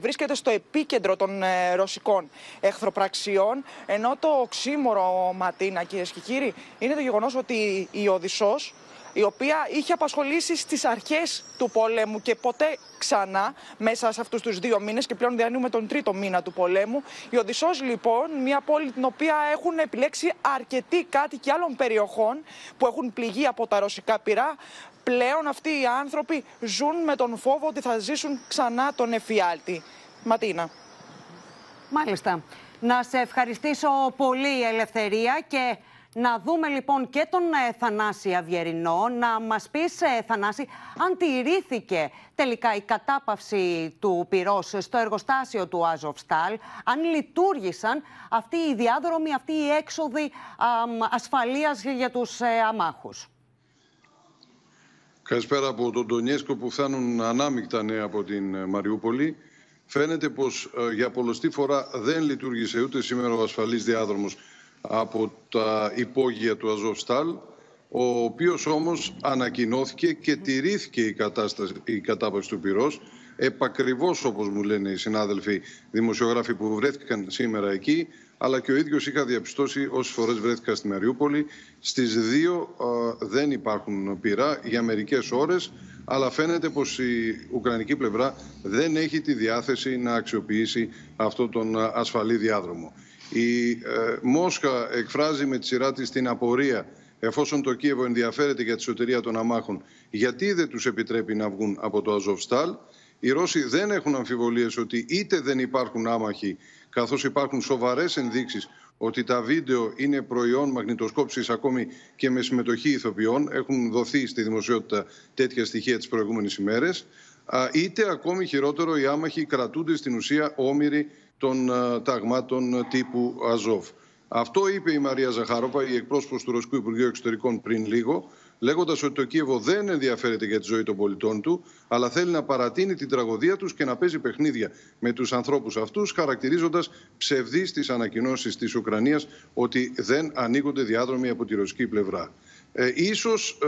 βρίσκεται στο επίκεντρο των ρωσικών εχθροπραξιών. Ενώ το οξύμορο, Ματίνα, κυρίες και κύριοι, είναι το γεγονός ότι η Οδυσσός, η οποία είχε απασχολήσει στις αρχές του πολέμου και ποτέ ξανά μέσα σε αυτούς τους 2 μήνες, και πλέον διανύουμε τον 3ο μήνα του πολέμου. Η Οδυσσός, λοιπόν, μια πόλη την οποία έχουν επιλέξει αρκετοί κάτοικοι άλλων περιοχών που έχουν πληγεί από τα ρωσικά πυρά, πλέον αυτοί οι άνθρωποι ζουν με τον φόβο ότι θα ζήσουν ξανά τον εφιάλτη. Ματίνα. Μάλιστα. Να σε ευχαριστήσω πολύ, Ελευθερία, και να δούμε λοιπόν και τον Θανάση Αυγερινό. Να μας πεις, Θανάση, αν τηρήθηκε τελικά η κατάπαυση του πυρός στο εργοστάσιο του Αζόφσταλ, αν λειτουργήσαν αυτοί οι διάδρομοι, αυτοί οι έξοδοι ασφαλείας για τους αμάχους. Καλησπέρα από τον Ντονιέσκο, που φτάνουν ανάμεικτα νέα από την Μαριούπολη. Φαίνεται πως για πολλωστή φορά δεν λειτουργήσε ούτε σήμερα ο ασφαλής διάδρομος από τα υπόγεια του Αζόφσταλ, ο οποίος όμως ανακοινώθηκε και τηρήθηκε η κατάπαυση του πυρός, επακριβώς όπως μου λένε οι συνάδελφοι δημοσιογράφοι που βρέθηκαν σήμερα εκεί, αλλά και ο ίδιος είχα διαπιστώσει όσες φορές βρέθηκα στη Μαριούπολη. Στις 2 δεν υπάρχουν πυρά για μερικές ώρες, αλλά φαίνεται πως η ουκρανική πλευρά δεν έχει τη διάθεση να αξιοποιήσει αυτόν τον ασφαλή διάδρομο. Η Μόσχα εκφράζει με τη σειρά της την απορία, εφόσον το Κίεβο ενδιαφέρεται για τη σωτηρία των αμάχων, γιατί δεν τους επιτρέπει να βγουν από το Αζόφσταλ. Οι Ρώσοι δεν έχουν αμφιβολίες ότι είτε δεν υπάρχουν άμαχοι, καθώς υπάρχουν σοβαρές ενδείξεις ότι τα βίντεο είναι προϊόν μαγνητοσκόπησης ακόμη και με συμμετοχή ηθοποιών, έχουν δοθεί στη δημοσιότητα τέτοια στοιχεία τις προηγούμενες ημέρες, είτε ακόμη χειρότερο οι άμαχοι κρατούνται στην ουσία όμοιροι των ταγμάτων τύπου Αζόφ. Αυτό είπε η Μαρία Ζαχαρόπα, η εκπρόσωπος του Ρωσικού Υπουργείου Εξωτερικών, πριν λίγο, λέγοντας ότι το Κίεβο δεν ενδιαφέρεται για τη ζωή των πολιτών του, αλλά θέλει να παρατείνει την τραγωδία τους και να παίζει παιχνίδια με τους ανθρώπους αυτούς, χαρακτηρίζοντας ψευδείς τις ανακοινώσεις της Ουκρανίας ότι δεν ανοίγονται διάδρομοι από τη ρωσική πλευρά. Ίσως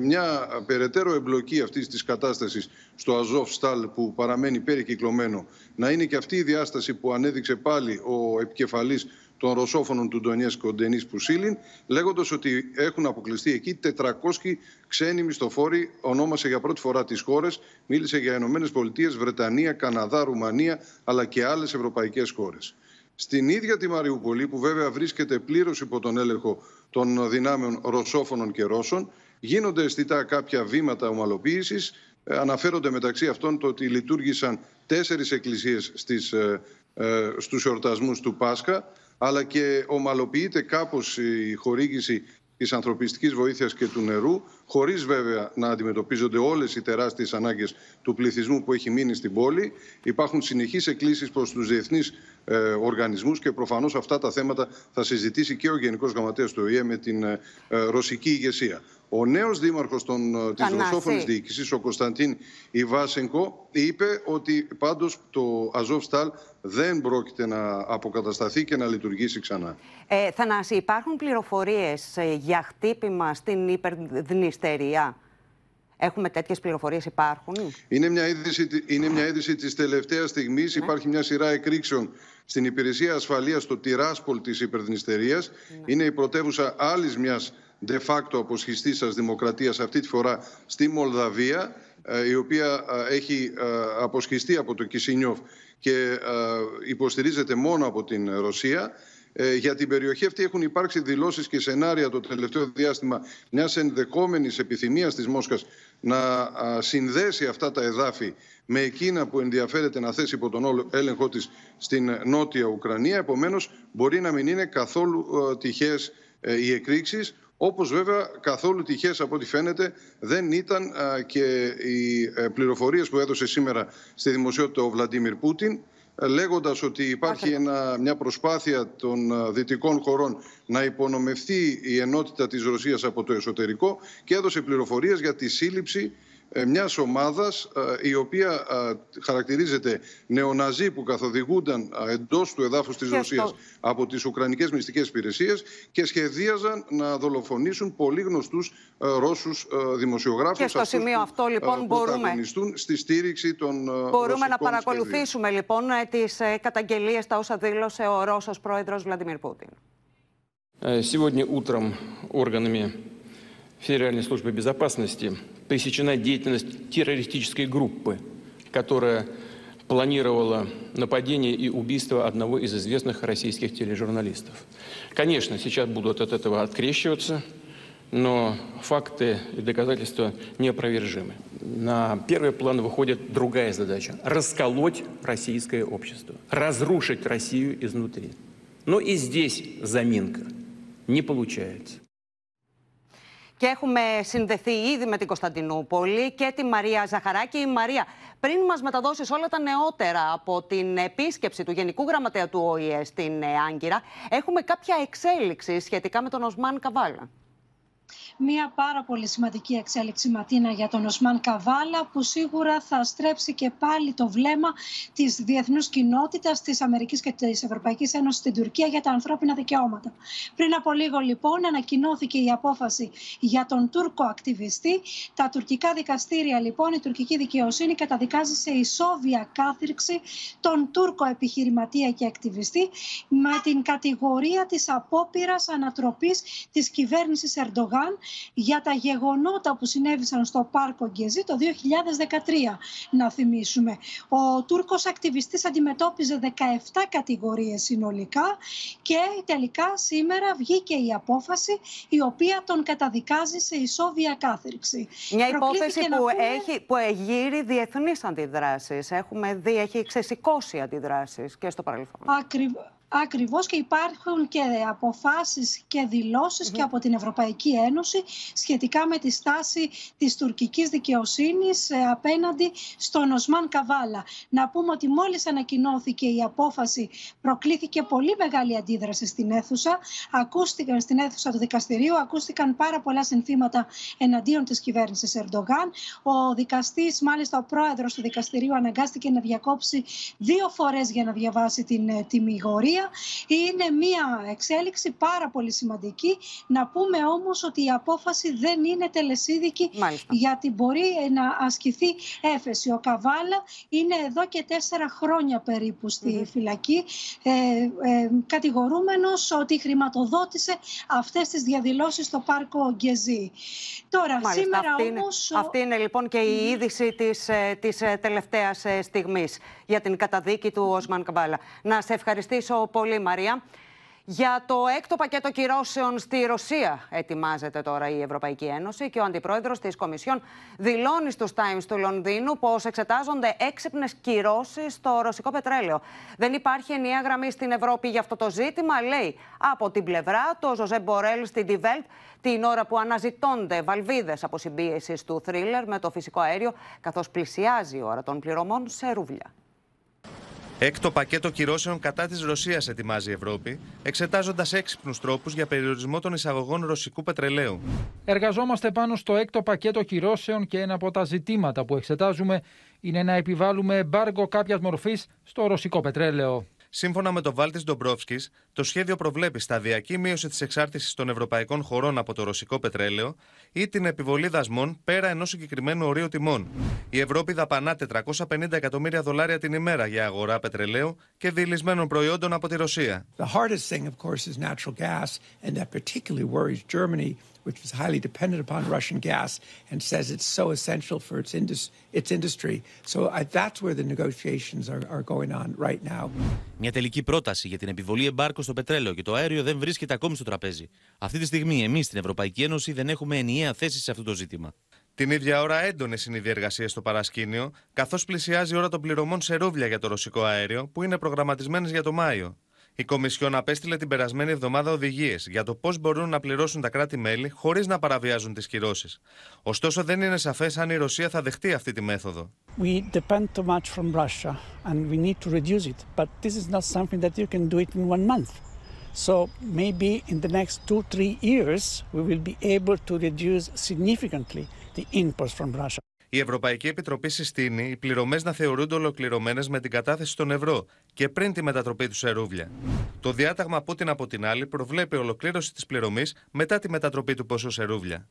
μια περαιτέρω εμπλοκή αυτής της κατάστασης στο Αζόφσταλ, που παραμένει περικυκλωμένο, να είναι και αυτή η διάσταση που ανέδειξε πάλι ο επικεφαλής των ρωσόφωνων του Ντονιέσκο, Ντενίς Πουσίλιν, λέγοντας ότι έχουν αποκλειστεί εκεί 400 ξένοι μισθοφόροι. Ονόμασε για πρώτη φορά τις χώρες, μίλησε για Ηνωμένες Πολιτείες, Βρετανία, Καναδά, Ρουμανία, αλλά και άλλες ευρωπαϊκές χώρες. Στην ίδια τη Μαριούπολη, που βέβαια βρίσκεται πλήρως υπό τον έλεγχο των δυνάμεων ρωσόφωνων και Ρώσων, γίνονται αισθητά κάποια βήματα ομαλοποίησης. Αναφέρονται μεταξύ αυτών το ότι λειτουργήσαν 4 εκκλησίες στους εορτασμούς του Πάσχα, αλλά και ομαλοποιείται κάπως η χορήγηση της ανθρωπιστικής βοήθειας και του νερού, χωρίς βέβαια να αντιμετωπίζονται όλες οι τεράστιες ανάγκες του πληθυσμού που έχει μείνει στην πόλη. Υπάρχουν συνεχείς εκκλήσεις προς τους διεθνείς οργανισμούς και προφανώς αυτά τα θέματα θα συζητήσει και ο Γενικός Γραμματέας του ΟΗΕ με την ρωσική ηγεσία. Ο νέος δήμαρχος της ρωσόφωνης διοίκησης, ο Κωνσταντίν Ιβάσενκο, είπε ότι πάντως το Αζόφσταλ δεν πρόκειται να αποκατασταθεί και να λειτουργήσει ξανά. Θανάση, υπάρχουν πληροφορίες για χτύπημα στην υπερδνηστερία? Έχουμε τέτοιες πληροφορίες, υπάρχουν? Είναι μια είδηση της τελευταίας στιγμής. Ναι. Υπάρχει μια σειρά εκρήξεων στην υπηρεσία ασφαλείας στο Τιράσπολ της υπερδνηστερίας. Ναι. Είναι η πρωτεύουσα άλλης μιας de facto αποσχιστής σας δημοκρατίας, αυτή τη φορά στη Μολδαβία. η οποία έχει αποσχιστεί από το Κισινιόφ και υποστηρίζεται μόνο από την Ρωσία. Για την περιοχή αυτή έχουν υπάρξει δηλώσεις και σενάρια το τελευταίο διάστημα μιας ενδεχόμενης επιθυμίας της Μόσχας να συνδέσει αυτά τα εδάφη με εκείνα που ενδιαφέρεται να θέσει υπό τον έλεγχό της στην νότια Ουκρανία. Επομένως, μπορεί να μην είναι καθόλου τυχαίες οι εκρήξεις, όπως βέβαια καθόλου τυχαίες από ό,τι φαίνεται δεν ήταν και οι πληροφορίες που έδωσε σήμερα στη δημοσιότητα ο Βλαντίμιρ Πούτιν, λέγοντας ότι υπάρχει μια προσπάθεια των δυτικών χωρών να υπονομευθεί η ενότητα της Ρωσίας από το εσωτερικό και έδωσε πληροφορίες για τη σύλληψη μιας ομάδας η οποία χαρακτηρίζεται νεοναζί που καθοδηγούνταν εντός του εδάφους της Ρωσίας από τις Ουκρανικές μυστικές υπηρεσίες και σχεδίαζαν να δολοφονήσουν πολύ γνωστούς Ρώσους δημοσιογράφους. Και στο σημείο αυτό λοιπόν μπορούμε να παρακολουθήσουμε λοιπόν τις καταγγελίες, τα όσα δήλωσε ο Ρώσος πρόεδρος Βλαντιμίρ Πούτιν. Сегодня утром органами Федеральной службы безопасности пресечена деятельность террористической группы, которая планировала нападение и убийство одного из известных российских тележурналистов. Конечно, сейчас будут от этого открещиваться, но факты и доказательства неопровержимы. На первый план выходит другая задача – расколоть российское общество, разрушить Россию изнутри. Но и здесь заминка не получается. Και έχουμε συνδεθεί ήδη με την Κωνσταντινούπολη και τη Μαρία Ζαχαράκη. Μαρία, πριν μας μεταδώσεις όλα τα νεότερα από την επίσκεψη του Γενικού Γραμματέα του ΟΗΕ στην Άγκυρα, έχουμε κάποια εξέλιξη σχετικά με τον Οσμάν Καβάλα. Μία πάρα πολύ σημαντική εξέλιξη, Ματίνα, για τον Οσμάν Καβάλα, που σίγουρα θα στρέψει και πάλι το βλέμμα της διεθνούς κοινότητας, της Αμερικής και της Ευρωπαϊκής Ένωσης στην Τουρκία για τα ανθρώπινα δικαιώματα. Πριν από λίγο, λοιπόν, ανακοινώθηκε η απόφαση για τον Τούρκο ακτιβιστή. Τα τουρκικά δικαστήρια, λοιπόν, η τουρκική δικαιοσύνη καταδικάζει σε ισόβια κάθυρξη τον Τούρκο επιχειρηματία και ακτιβιστή με την κατηγορία της απόπειρας ανατροπής της κυβέρνησης Ερντογάν για τα γεγονότα που συνέβησαν στο πάρκο Γκεζί το 2013, να θυμίσουμε. Ο Τούρκος ακτιβιστής αντιμετώπιζε 17 κατηγορίες συνολικά και τελικά σήμερα βγήκε η απόφαση η οποία τον καταδικάζει σε ισόβια κάθυρξη. Μια υπόθεση που εγείρει διεθνείς αντιδράσεις. Έχουμε δει, έχει ξεσηκώσει αντιδράσεις και στο παρελθόν. Ακριβώς, και υπάρχουν και αποφάσεις και δηλώσεις και από την Ευρωπαϊκή Ένωση σχετικά με τη στάση της τουρκικής δικαιοσύνης απέναντι στον Οσμάν Καβάλα. Να πούμε ότι μόλις ανακοινώθηκε η απόφαση, προκλήθηκε πολύ μεγάλη αντίδραση στην αίθουσα. Ακούστηκαν στην αίθουσα του δικαστηρίου, ακούστηκαν πάρα πολλά συνθήματα εναντίον της κυβέρνησης Ερντογάν. Ο δικαστής, μάλιστα ο πρόεδρος του δικαστηρίου, αναγκάστηκε να διακόψει 2 φορές για να διαβάσει την τιμιγορία. Είναι μια εξέλιξη πάρα πολύ σημαντική. Να πούμε όμως ότι η απόφαση δεν είναι τελεσίδικη, γιατί μπορεί να ασκηθεί έφεση. Ο Καβάλα είναι εδώ και 4 χρόνια περίπου στη φυλακή, κατηγορούμενος ότι χρηματοδότησε αυτές τις διαδηλώσεις στο πάρκο Γκεζί. Τώρα, σήμερα όμως... Αυτή είναι λοιπόν και η είδηση της τελευταίας στιγμής για την καταδίκη του Οσμάν Καβάλα. Να σε ευχαριστήσω πολύ, Μαρία. Για το 6ο πακέτο κυρώσεων στη Ρωσία ετοιμάζεται τώρα η Ευρωπαϊκή Ένωση και ο αντιπρόεδρος της Κομισιόν δηλώνει στους Times του Λονδίνου πως εξετάζονται έξυπνες κυρώσεις στο ρωσικό πετρέλαιο. Δεν υπάρχει ενιαία γραμμή στην Ευρώπη για αυτό το ζήτημα, λέει από την πλευρά του Ζωζέ Μπορέλ στην Die Welt, την ώρα που αναζητώνται βαλβίδες αποσυμπίεσης του θρίλερ με το φυσικό αέριο, καθώς πλησιάζει η ώρα των πληρωμών σε ρούβλια. 6ο πακέτο κυρώσεων κατά της Ρωσίας ετοιμάζει η Ευρώπη, εξετάζοντας έξυπνους τρόπους για περιορισμό των εισαγωγών ρωσικού πετρελαίου. Εργαζόμαστε πάνω στο 6ο πακέτο κυρώσεων και ένα από τα ζητήματα που εξετάζουμε είναι να επιβάλλουμε εμπάργκο κάποιας μορφής στο ρωσικό πετρέλαιο. Σύμφωνα με τον Βάλτης Ντομπρόφσκης, το σχέδιο προβλέπει σταδιακή μείωση της εξάρτησης των ευρωπαϊκών χωρών από το ρωσικό πετρέλαιο ή την επιβολή δασμών πέρα ενός συγκεκριμένου ορίου τιμών. Η Ευρώπη δαπανά $450 εκατομμύρια την ημέρα για αγορά πετρελαίου και διειλισμένων προϊόντων από τη Ρωσία. The hardest thing, of course, is natural gas, and that particularly worries Germany, which was highly dependent upon Russian gas, and says it's so essential for its industry. So that's where the negotiations are going on right now. Μια τελική πρόταση για την επιβολή εμπάρκου στο πετρέλαιο και το αέριο δεν βρίσκεται ακόμη στο τραπέζι. Αυτή τη στιγμή εμείς στην Ευρωπαϊκή Ένωση δεν έχουμε ενιαία θέση σε αυτό το ζήτημα. Την ίδια ώρα έντονες είναι οι διεργασίες στο παρασκήνιο, καθώς πλησιάζει η ώρα των πληρωμών σε ρούβλια για το ρωσικό αέριο, που είναι προγραμματισμένες για το Μάιο. Η Κομισιόν απέστειλε την περασμένη εβδομάδα οδηγίες για το πώς μπορούν να πληρώσουν τα κράτη-μέλη χωρίς να παραβιάζουν τις κυρώσεις. Ωστόσο, δεν είναι σαφές αν η Ρωσία θα δεχτεί αυτή τη μέθοδο. So maybe in the next 2-3 years we will be able to reduce significantly the imports from Russia. Η Ευρωπαϊκή Επιτροπή συστήνει οι πληρωμές να θεωρούνται ολοκληρωμένες με την κατάθεση των ευρώ και πριν τη μετατροπή του σε ρούβλια. Το διάταγμα Πούτιν από την άλλη προβλέπει ολοκλήρωση της πληρωμής μετά τη μετατροπή του ποσού σε ρούβλια.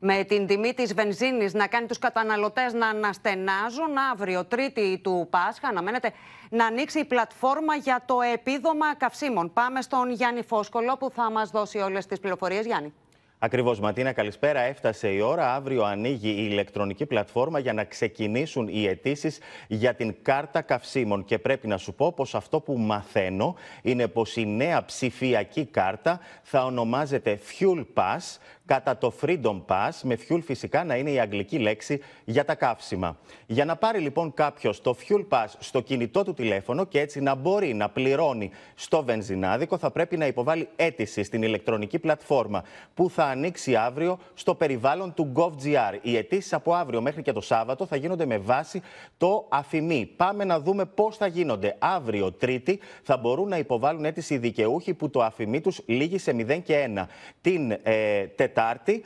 Με την τιμή της βενζίνης να κάνει τους καταναλωτές να αναστενάζουν, αύριο, Τρίτη του Πάσχα, αναμένεται να ανοίξει η πλατφόρμα για το επίδομα καυσίμων. Πάμε στον Γιάννη Φόσκολο που θα μας δώσει όλες τις πληροφορίες. Γιάννη. Ακριβώς, Ματίνα, καλησπέρα. Έφτασε η ώρα. Αύριο ανοίγει η ηλεκτρονική πλατφόρμα για να ξεκινήσουν οι αιτήσεις για την κάρτα καυσίμων. Και πρέπει να σου πω πως αυτό που μαθαίνω είναι πως η νέα ψηφιακή κάρτα θα ονομάζεται Fuel Pass, κατά το Freedom Pass, με fuel φυσικά να είναι η αγγλική λέξη για τα καύσιμα. Για να πάρει λοιπόν κάποιος το Fuel Pass στο κινητό του τηλέφωνο και έτσι να μπορεί να πληρώνει στο βενζινάδικο, θα πρέπει να υποβάλει αίτηση στην ηλεκτρονική πλατφόρμα που θα ανοίξει αύριο στο περιβάλλον του Gov.gr. Οι αιτήσεις από αύριο μέχρι και το Σάββατο θα γίνονται με βάση το αφημί. Πάμε να δούμε πώς θα γίνονται. Αύριο, Τρίτη, θα μπορούν να υποβάλουν αίτηση οι δικαιούχοι που το αφημί τους λήγει σε 0 και 1. Την Τετάρτη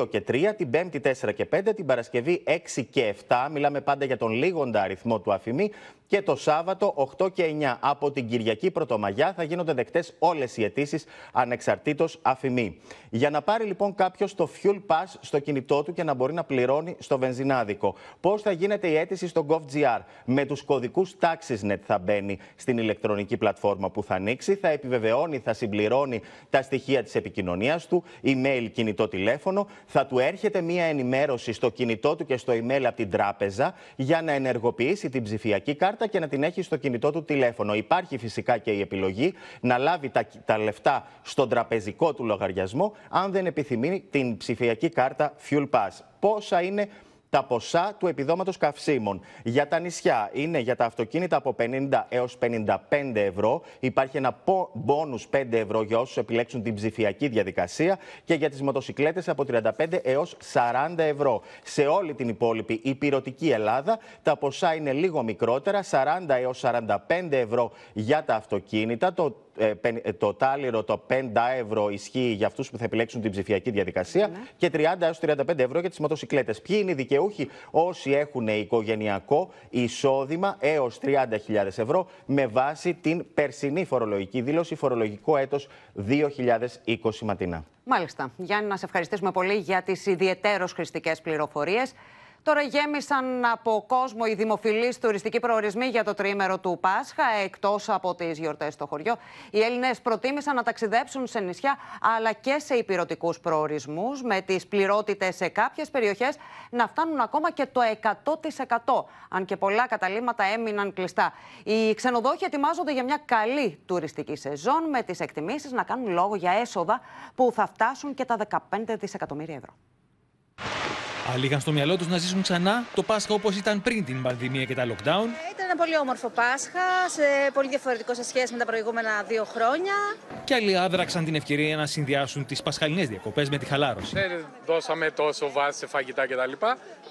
2 και 3, την Πέμπτη 4 και 5, την Παρασκευή 6 και 7. Μιλάμε πάντα για τον λίγοντα αριθμό του αφημί. Και το Σάββατο 8 και 9. Από την Κυριακή Πρωτομαγιά θα γίνονται δεκτές όλες οι αιτήσεις ανεξαρτήτως αφημί. Για να πάρει λοιπόν κάποιος το Fuel Pass στο κινητό του και να μπορεί να πληρώνει στο βενζινάδικο. Πώς θα γίνεται η αίτηση στο Gov.gr? Με τους κωδικούς TaxisNet θα μπαίνει στην ηλεκτρονική πλατφόρμα που θα ανοίξει. Θα επιβεβαιώνει, θα συμπληρώνει τα στοιχεία της επικοινωνίας του, email, κινητό τηλέφωνο. Θα του έρχεται μία ενημέρωση στο κινητό του και στο email από την τράπεζα για να ενεργοποιήσει την ψηφιακή κάρτα και να την έχει στο κινητό του τηλέφωνο. Υπάρχει φυσικά και η επιλογή να λάβει τα λεφτά στον τραπεζικό του λογαριασμό, αν δεν επιθυμεί την ψηφιακή κάρτα Fuel Pass. Πόσα είναι τα ποσά του επιδόματος καυσίμων? Για τα νησιά είναι για τα αυτοκίνητα από 50 έως 55 ευρώ. Υπάρχει ένα μπόνους 5 ευρώ για όσους επιλέξουν την ψηφιακή διαδικασία και για τις μοτοσικλέτες από 35 έως 40 ευρώ. Σε όλη την υπόλοιπη υπηρετική Ελλάδα τα ποσά είναι λίγο μικρότερα, 40 έως 45 ευρώ για τα αυτοκίνητα. Το τάλιρο, το 5 ευρώ ισχύει για αυτούς που θα επιλέξουν την ψηφιακή διαδικασία, ναι, και 30 έως 35 ευρώ για τις μοτοσικλέτες. Ποιοι είναι οι δικαιούχοι? Όσοι έχουν οικογενειακό εισόδημα έως 30.000 ευρώ με βάση την περσινή φορολογική δήλωση, φορολογικό έτος 2020, Ματίνα. Μάλιστα. Γιάννη, να σε ευχαριστήσουμε πολύ για τις ιδιαιτέρως χρηστικές πληροφορίες. Τώρα γέμισαν από κόσμο οι δημοφιλείς τουριστικοί προορισμοί για το τριήμερο του Πάσχα. Εκτός από τις γιορτές στο χωριό, οι Έλληνες προτίμησαν να ταξιδέψουν σε νησιά αλλά και σε ηπειρωτικούς προορισμούς, με τις πληρότητες σε κάποιες περιοχές να φτάνουν ακόμα και το 100%. Αν και πολλά καταλήμματα έμειναν κλειστά. Οι ξενοδόχοι ετοιμάζονται για μια καλή τουριστική σεζόν, με τις εκτιμήσεις να κάνουν λόγο για έσοδα που θα φτάσουν και τα 15 δισεκατομμύρια ευρώ. Αλήγαν στο μυαλό τους να ζήσουν ξανά το Πάσχα όπως ήταν πριν την πανδημία και τα lockdown. Ήταν ένα πολύ όμορφο Πάσχα, σε πολύ διαφορετικό σε σχέση με τα προηγούμενα 2 χρόνια. Και άλλοι άδραξαν την ευκαιρία να συνδυάσουν τις πασχαλινές διακοπές με τη χαλάρωση. Δεν δώσαμε τόσο βάση σε φαγητά κτλ.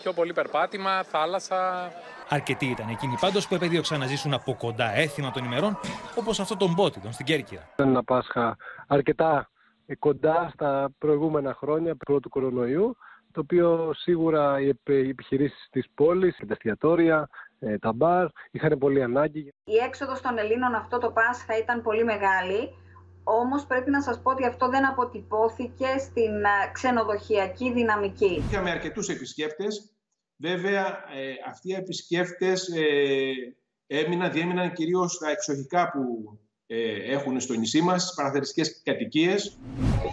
Πιο πολύ περπάτημα, θάλασσα. Αρκετοί ήταν εκείνοι πάντως που επέδιωξαν να ζήσουν από κοντά έθιμα των ημερών, όπως αυτό των Μπότιδων στην Κέρκυρα. Ήταν ένα Πάσχα αρκετά κοντά στα προηγούμενα χρόνια πρώτου κορονοϊού, το οποίο σίγουρα οι επιχειρήσεις της πόλης, τα εστιατόρια, τα μπαρ, είχαν πολύ ανάγκη. Η έξοδος των Ελλήνων αυτό το Πάσχα ήταν πολύ μεγάλη, όμως πρέπει να σας πω ότι αυτό δεν αποτυπώθηκε στην ξενοδοχειακή δυναμική. Είχαμε αρκετούς επισκέπτες, βέβαια αυτοί οι επισκέπτες διέμειναν κυρίως στα εξοχικά που έχουν στο νησί μας, στις παραθεριστικές κατοικίες.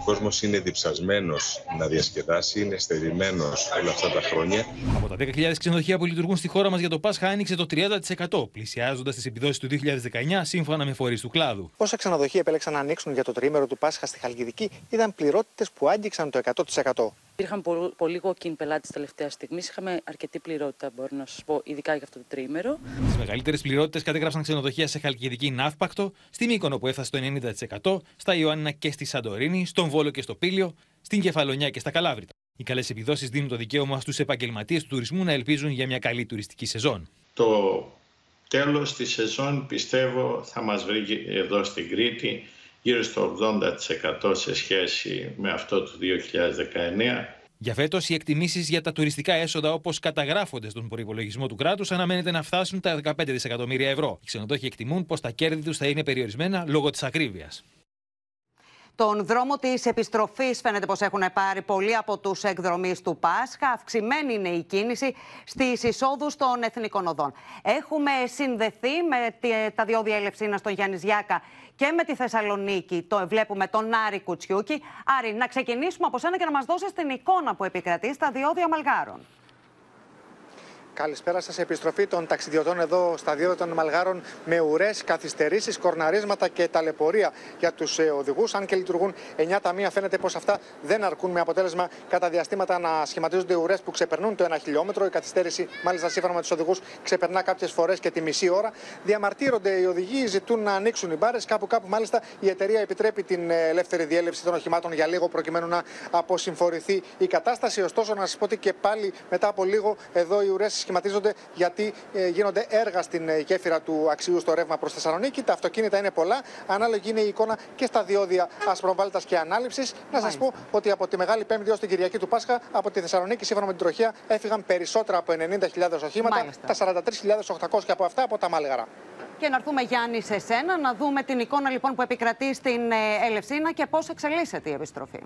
κόσμος είναι διψασμένος να διασκεδάσει, είναι στερημένος όλα αυτά τα χρόνια. Από τα 10.000 ξενοδοχεία που λειτουργούν στη χώρα μας για το Πάσχα άνοιξε το 30%, πλησιάζοντας τις επιδόσεις του 2019 σύμφωνα με φορείς του κλάδου. Όσα ξενοδοχεία επέλεξαν να ανοίξουν για το τριήμερο του Πάσχα στη Χαλκιδική ήταν πληρότητες που άγγιξαν το 100%. Υπήρχαν πολύ κόκκινοι πελάτες τελευταία στιγμή. Είχαμε αρκετή πληρότητα, μπορώ να σας πω, ειδικά για αυτό το τριήμερο. Τις μεγαλύτερες πληρότητες κατέγραψαν ξενοδοχεία σε Χαλκιδική Ναύπακτο, στη Μύκονο που έφτασε το 90%, στα Ιωάννινα και στη Σαντορίνη, στον Βόλο και στο Πήλιο, στην Κεφαλονιά και στα Καλάβρητα. Οι καλές επιδόσεις δίνουν το δικαίωμα στους επαγγελματίες του τουρισμού να ελπίζουν για μια καλή τουριστική σεζόν. Το τέλος της σεζόν πιστεύω θα μας βρει εδώ στην Κρήτη γύρω στο 80% σε σχέση με αυτό του 2019. Για φέτος, οι εκτιμήσεις για τα τουριστικά έσοδα όπως καταγράφονται στον προϋπολογισμό του κράτους αναμένεται να φτάσουν τα 15 δισεκατομμύρια ευρώ. Οι ξενοδόχοι εκτιμούν πως τα κέρδη τους θα είναι περιορισμένα λόγω της ακρίβειας. Τον δρόμο της επιστροφής φαίνεται πως έχουν πάρει πολλοί από τους εκδρομείς του Πάσχα. Αυξημένη είναι η κίνηση στις εισόδους των εθνικών οδών. Έχουμε συνδεθεί με τα διόδια Ελευσίνας στον Γιαννιζιάκα και με τη Θεσσαλονίκη. Το βλέπουμε τον Άρη Κουτσιούκη. Άρη, να ξεκινήσουμε από σένα και να μας δώσεις την εικόνα που επικρατεί στα διόδια Μαλγάρων. Καλησπέρα σας. Επιστροφή των ταξιδιωτών εδώ στα διόδια των Μαλγάρων με ουρές, καθυστερήσεις, κορναρίσματα και ταλαιπωρία για τους οδηγούς. Αν και λειτουργούν 9 ταμεία, φαίνεται πως αυτά δεν αρκούν, με αποτέλεσμα κατά διαστήματα να σχηματίζονται ουρές που ξεπερνούν το 1 χιλιόμετρο. Η καθυστέρηση, μάλιστα σύμφωνα με τους οδηγούς, ξεπερνά κάποιες φορές και τη μισή ώρα. Διαμαρτύρονται οι οδηγοί, ζητούν να ανοίξουν οι μπάρες. Κάπου μάλιστα η εταιρεία επιτρέπει την ελεύθερη διέλευση των οχημάτων για λίγο προκειμένου να αποσυμφορηθεί η κατάσταση. Ωστόσο, να σας πω ότι και πάλι μετά από λίγο εδώ οι ουρές σχηματίζονται γιατί γίνονται έργα στην γέφυρα του Αξιού στο ρεύμα προς Θεσσαλονίκη. Τα αυτοκίνητα είναι πολλά. Ανάλογη είναι η εικόνα και στα διόδια Ασπροβάλτας και Ανάληψης. Να σας πω ότι από τη Μεγάλη Πέμπτη έως την Κυριακή του Πάσχα, από τη Θεσσαλονίκη, σύμφωνα με την τροχέα, έφυγαν περισσότερα από 90.000 οχήματα, τα 43.800 από αυτά από τα Μάλγαρα. Και να έρθουμε, Γιάννη, σε σένα, να δούμε την εικόνα λοιπόν που επικρατεί στην Ελευσίνα και πώς εξελίσσεται η επιστροφή.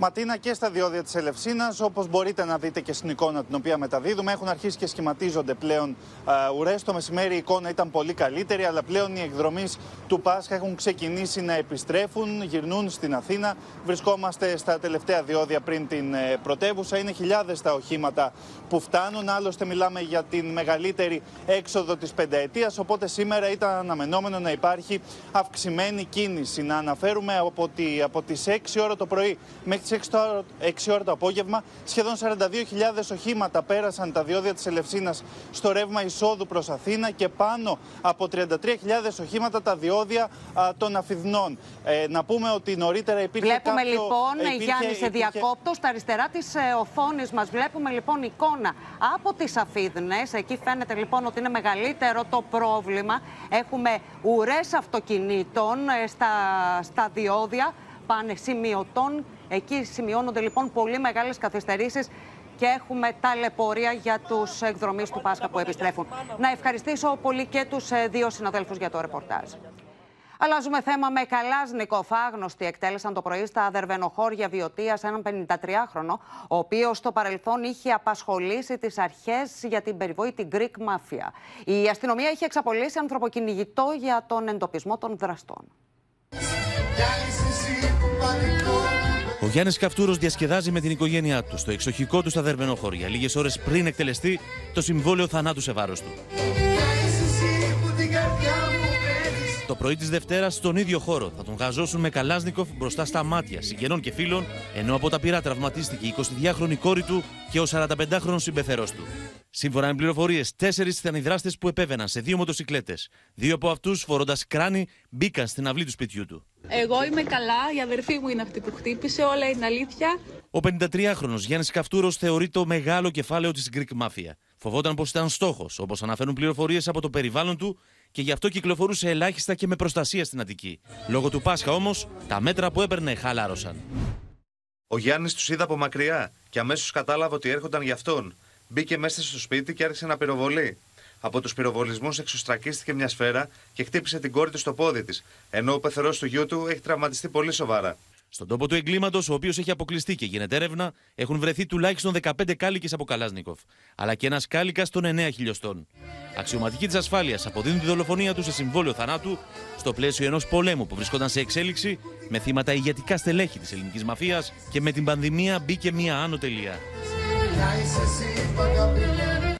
Ματίνα, και στα διόδια της Ελευσίνας, όπως μπορείτε να δείτε και στην εικόνα την οποία μεταδίδουμε, έχουν αρχίσει και σχηματίζονται πλέον ουρές. Το μεσημέρι η εικόνα ήταν πολύ καλύτερη, αλλά πλέον οι εκδρομείς του Πάσχα έχουν ξεκινήσει να επιστρέφουν, γυρνούν στην Αθήνα. Βρισκόμαστε στα τελευταία διόδια πριν την πρωτεύουσα. Είναι χιλιάδες τα οχήματα που φτάνουν. Άλλωστε, μιλάμε για την μεγαλύτερη έξοδο της πενταετίας. Οπότε σήμερα ήταν αναμενόμενο να υπάρχει αυξημένη κίνηση. Να αναφέρουμε από τις 6 ώρα το πρωί μέχρι 6 ώρα το απόγευμα, σχεδόν 42.000 οχήματα πέρασαν τα διόδια της Ελευσίνας στο ρεύμα εισόδου προς Αθήνα και πάνω από 33.000 οχήματα τα διόδια των Αφιδνών. Να πούμε ότι νωρίτερα υπήρχε βλέπουμε κάποιο... λοιπόν, Γιάννη, σε διακόπτω. Στα αριστερά της οθόνης μας βλέπουμε λοιπόν εικόνα από τις Αφίδνες. Εκεί φαίνεται λοιπόν ότι είναι μεγαλύτερο το πρόβλημα. Έχουμε ουρές αυτοκινήτων στα διόδια, πάνε σημειωτών. Εκεί σημειώνονται λοιπόν πολύ μεγάλες καθυστερήσεις και έχουμε ταλαιπωρία για τους εκδρομείς του Πάσχα που επιστρέφουν. Να ευχαριστήσω πολύ και τους δύο συναδέλφους για το ρεπορτάζ. Αλλάζουμε θέμα με Καλάζνικοφ. Άγνωστοι εκτέλεσαν το πρωί στα Δερβενοχώρια Βιωτίας έναν 53χρονο, ο οποίος στο παρελθόν είχε απασχολήσει τις αρχές για την περιβόητη Greek Mafia. Η αστυνομία είχε εξαπολύσει ανθρωποκυνηγητό για τον εντοπισμό των δραστών. Ο Γιάννης Καυτούρος διασκεδάζει με την οικογένειά του στο εξοχικό του στα Δερβενοχώρια, λίγες ώρες πριν εκτελεστεί το συμβόλαιο θανάτου σε βάρος του. Το πρωί της Δευτέρας, στον ίδιο χώρο, θα τον γαζώσουν με Καλάζνικοφ μπροστά στα μάτια συγγενών και φίλων, ενώ από τα πυρά τραυματίστηκε η 22χρονη κόρη του και ο 45χρονος συμπεθερός του. Σύμφωνα με πληροφορίες, 4 ήταν οι δράστες που επέβαιναν σε 2 μοτοσικλέτες. 2 από αυτούς, φορώντας κράνη, μπήκαν στην αυλή του σπιτιού του. Εγώ είμαι καλά, η αδερφή μου είναι αυτή που χτύπησε, όλα είναι αλήθεια. Ο 53χρονος Γιάννης Καυτούρος θεωρεί το μεγάλο κεφάλαιο της Greek Mafia. Φοβόταν πως ήταν στόχος, όπως αναφέρουν πληροφορίες από το περιβάλλον του, και γι' αυτό κυκλοφορούσε ελάχιστα και με προστασία στην Αττική. Λόγω του Πάσχα όμως, τα μέτρα που έπαιρνε χαλάρωσαν. Ο Γιάννης τους είδα από μακριά και αμέσως κατάλαβε ότι έρχονταν γι' αυτόν. Μπήκε μέσα στο σπίτι και άρχισε να πυροβολεί. Από τους πυροβολισμούς εξωστρακίστηκε μια σφαίρα και χτύπησε την κόρη του στο πόδι της, ενώ ο πεθερός του γιού του έχει τραυματιστεί πολύ σοβαρά. Στον τόπο του εγκλήματος, ο οποίος έχει αποκλειστεί και γίνεται έρευνα, έχουν βρεθεί τουλάχιστον 15 κάλικες από Καλάσνικοφ, αλλά και ένας κάλικας των 9 χιλιοστών. Αξιωματικοί της ασφάλειας αποδίδουν τη δολοφονία του σε συμβόλαιο θανάτου, στο πλαίσιο ενός πολέμου που βρισκόταν σε εξέλιξη, με θύματα ηγετικά στελέχη της ελληνικής μαφίας, και με την πανδημία μπήκε μία άνω τελεία.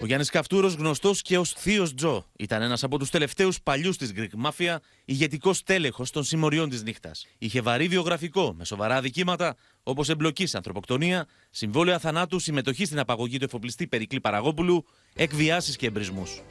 Ο Γιάννης Καυτούρος, γνωστός και ως θείος Τζο, ήταν ένας από τους τελευταίους παλιούς της Greek Mafia, ηγετικός τέλεχος των συμμοριών της νύχτας. Είχε βαρύ βιογραφικό με σοβαρά δικήματα, όπως εμπλοκή σε ανθρωποκτονία, συμβόλαια θανάτου, συμμετοχή στην απαγωγή του εφοπλιστή Περικλή Παραγόπουλου, εκβιάσεις και εμπρισμούς.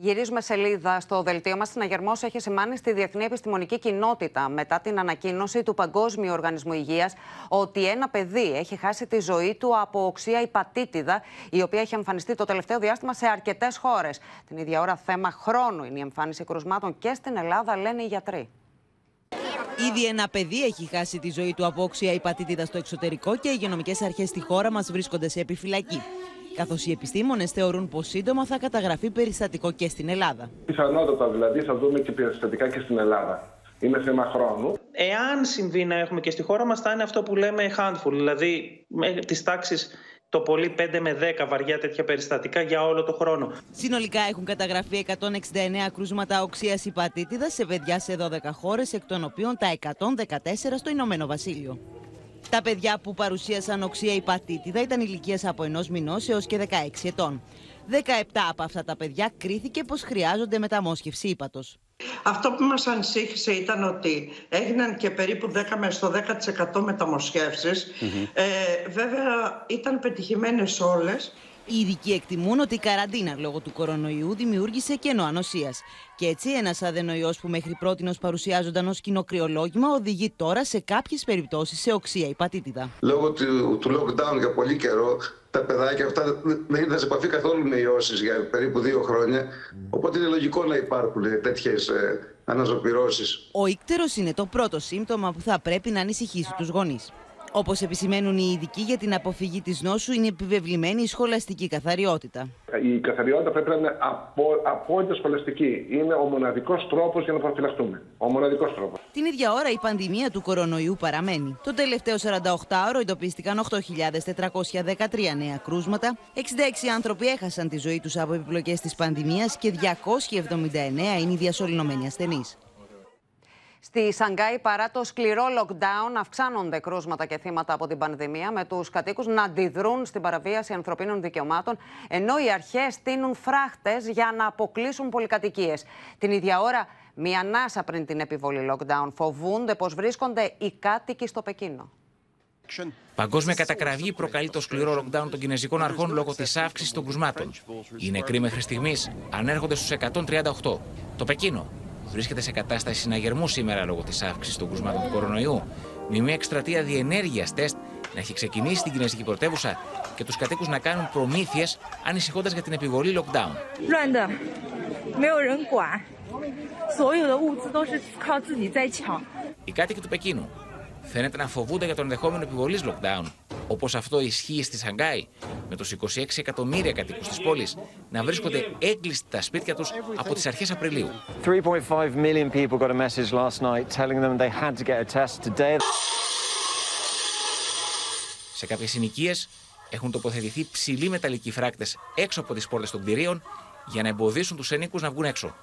Γυρίζουμε σελίδα στο δελτίο μας. Συναγερμός έχει σημάνει στη διεθνή επιστημονική κοινότητα μετά την ανακοίνωση του Παγκόσμιου Οργανισμού Υγείας ότι ένα παιδί έχει χάσει τη ζωή του από οξεία υπατίτιδα, η οποία έχει εμφανιστεί το τελευταίο διάστημα σε αρκετές χώρες. Την ίδια ώρα, θέμα χρόνου είναι η εμφάνιση κρουσμάτων και στην Ελλάδα, λένε οι γιατροί. Ήδη ένα παιδί έχει χάσει τη ζωή του από οξεία υπατίτιδα στο εξωτερικό και οι υγειονομικές αρχές στη χώρα μας βρίσκονται σε επιφυλακή, καθώς οι επιστήμονες θεωρούν πως σύντομα θα καταγραφεί περιστατικό και στην Ελλάδα. Πιθανότατα δηλαδή θα δούμε και περιστατικά και στην Ελλάδα. Είναι θέμα χρόνου. Εάν συμβεί να έχουμε και στη χώρα μας, θα είναι αυτό που λέμε handful, δηλαδή τις τάξεις το πολύ 5 με 10 βαριά τέτοια περιστατικά για όλο το χρόνο. Συνολικά έχουν καταγραφεί 169 κρούσματα οξείας υπατίτιδας σε παιδιά σε 12 χώρες, εκ των οποίων τα 114 στο Ηνωμένο Βασίλειο. Τα παιδιά που παρουσίασαν οξεία υπατίτιδα ήταν ηλικίας από 1 μηνός έως και 16 ετών. 17 από αυτά τα παιδιά κρίθηκε πως χρειάζονται μεταμόσχευση ύπατος. Αυτό που μας ανησύχησε ήταν ότι έγιναν και περίπου 10 έως το 10% μεταμοσχεύσεις. Βέβαια ήταν πετυχημένες όλες. Οι ειδικοί εκτιμούν ότι η καραντίνα λόγω του κορονοϊού δημιούργησε κενό ανοσίας. Και έτσι ένας αδενοϊός που μέχρι πρότινος παρουσιάζονταν ως κοινό κρυολόγημα οδηγεί τώρα σε κάποιες περιπτώσεις σε οξεία υπατίτιδα. Λόγω του lockdown για πολύ καιρό τα παιδάκια αυτά δεν ήταν σε επαφή καθόλου με ιώσεις για περίπου 2 χρόνια. Οπότε είναι λογικό να υπάρχουν τέτοιες αναζωπυρώσεις. Ο ύκτερος είναι το πρώτο σύμπτωμα που θα πρέπει να ανησυχήσει τους γονείς. Όπως επισημαίνουν οι ειδικοί για την αποφυγή της νόσου, είναι επιβεβλημένη η σχολαστική καθαριότητα. Η καθαριότητα πρέπει να είναι απόλυτα σχολαστική. Είναι ο μοναδικός τρόπος για να προφυλαχτούμε. Ο μοναδικός τρόπος. Την ίδια ώρα η πανδημία του κορονοϊού παραμένει. Το τελευταίο 48ωρο εντοπίστηκαν 8.413 νέα κρούσματα, 66 άνθρωποι έχασαν τη ζωή τους από επιπλοκές της πανδημίας και 279 είναι οι διασωληνωμένοι ασθενείς. Στη Σανγκάη, παρά το σκληρό lockdown, αυξάνονται κρούσματα και θύματα από την πανδημία, με τους κατοίκους να αντιδρούν στην παραβίαση ανθρωπίνων δικαιωμάτων, ενώ οι αρχές στείνουν φράχτες για να αποκλείσουν πολυκατοικίες. Την ίδια ώρα, μία ανάσα πριν την επιβολή lockdown, φοβούνται πως βρίσκονται οι κάτοικοι στο Πεκίνο. Παγκόσμια κατακραυγή προκαλεί το σκληρό lockdown των κινέζικων αρχών λόγω της αύξησης των κρουσμάτων. Οι νεκροί μέχρι στιγμής ανέρχονται στους 138. Το Πεκίνο βρίσκεται σε κατάσταση συναγερμού σήμερα λόγω της αύξησης των κρουσμάτων του κορονοϊού, με μια εκστρατεία διενέργειας τεστ να έχει ξεκινήσει στην κινέζικη πρωτεύουσα και τους κατοίκους να κάνουν προμήθειες ανησυχώντας για την επιβολή lockdown. Οι κάτοικοι του Πεκίνου φαίνεται να φοβούνται για τον ενδεχόμενο επιβολής lockdown, όπως αυτό ισχύει στη Σανγκάη, με τους 26 εκατομμύρια κατοίκους της πόλης να βρίσκονται έγκλειστοι τα σπίτια τους από τις αρχές Απριλίου. 3.5 million people got a message last night telling them they had to get a test today. Σε κάποιες συνοικίες έχουν τοποθετηθεί ψηλοί μεταλλικοί φράκτες έξω από τις πόρτες των κτηρίων για να εμποδίσουν τους ενοίκους να βγουν έξω.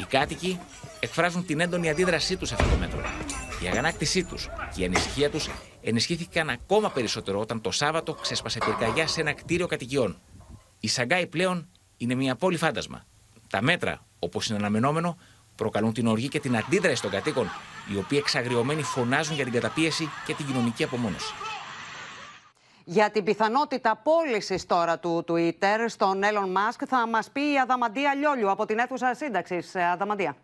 Οι κάτοικοι εκφράζουν την έντονη αντίδρασή τους σε αυτό το μέτρο. Η αγανάκτησή τους και η ανησυχία τους ενισχύθηκαν ακόμα περισσότερο όταν το Σάββατο ξέσπασε πυρκαγιά σε ένα κτίριο κατοικιών. Η Σανγκάη πλέον είναι μια πόλη φάντασμα. Τα μέτρα, όπως είναι αναμενόμενο, προκαλούν την οργή και την αντίδραση των κατοίκων, οι οποίοι εξαγριωμένοι φωνάζουν για την καταπίεση και την κοινωνική απομόνωση. Για την πιθανότητα πώλησης τώρα του Twitter στον Elon Musk θα μας πει η Αδαμαντία Λιόλιου από την αίθουσα σύνταξης. Αδαμαντία.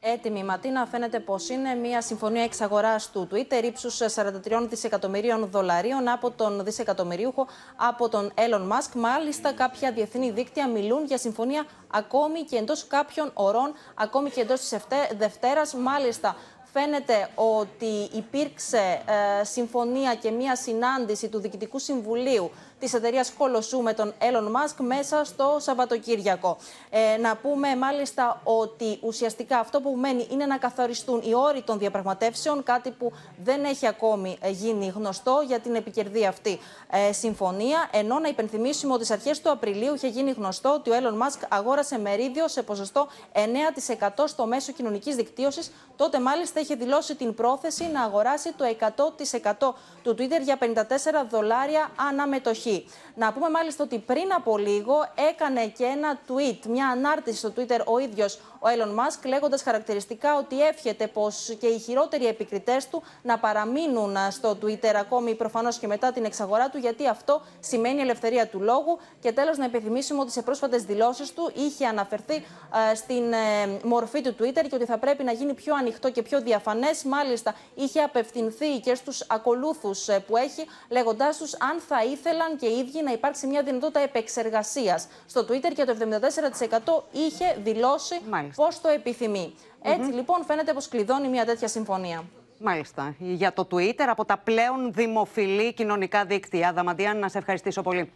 Έτοιμη Ματίνα, φαίνεται πως είναι μια συμφωνία εξαγοράς του Twitter ύψους 43 δισεκατομμυρίων δολαρίων από τον δισεκατομμυρίουχο από τον Elon Musk. Μάλιστα, κάποια διεθνή δίκτυα μιλούν για συμφωνία ακόμη και εντός κάποιων ωρών, ακόμη και εντός της Δευτέρας. Μάλιστα, φαίνεται ότι υπήρξε συμφωνία και μία συνάντηση του Διοικητικού Συμβουλίου της εταιρείας Κολοσσού με τον Elon Musk μέσα στο Σαββατοκύριακο. Να πούμε μάλιστα ότι ουσιαστικά αυτό που μένει είναι να καθοριστούν οι όροι των διαπραγματεύσεων, κάτι που δεν έχει ακόμη γίνει γνωστό για την επικερδή αυτή συμφωνία. Ενώ να υπενθυμίσουμε ότι στις αρχές του Απριλίου είχε γίνει γνωστό ότι ο Elon Musk αγόρασε μερίδιο σε ποσοστό 9% στο μέσο κοινωνικής δικτύωσης. Τότε μάλιστα είχε δηλώσει την πρόθεση να αγοράσει το 100% του Twitter για $54 αναμετοχή. Να πούμε μάλιστα ότι πριν από λίγο έκανε και ένα tweet, μια ανάρτηση στο Twitter ο ίδιος ο Elon Musk, λέγοντας χαρακτηριστικά ότι εύχεται πως και οι χειρότεροι επικριτές του να παραμείνουν στο Twitter ακόμη προφανώς και μετά την εξαγορά του, γιατί αυτό σημαίνει ελευθερία του λόγου. Και τέλος να υπενθυμίσουμε ότι σε πρόσφατες δηλώσεις του είχε αναφερθεί στην μορφή του Twitter και ότι θα πρέπει να γίνει πιο ανοιχτό και πιο διαφανές. Μάλιστα είχε απευθυνθεί και στους ακολούθους που έχει, λέγοντάς τους αν θα ήθελαν και οι ίδιοι να υπάρξει μια δυνατότητα επεξεργασίας στο Twitter, και το 74% είχε δηλώσει πως το επιθυμεί. Έτσι λοιπόν φαίνεται πως κλειδώνει μια τέτοια συμφωνία. Μάλιστα. Για το Twitter, από τα πλέον δημοφιλή κοινωνικά δίκτυα. Δαμαντίαν, να σε ευχαριστήσω πολύ.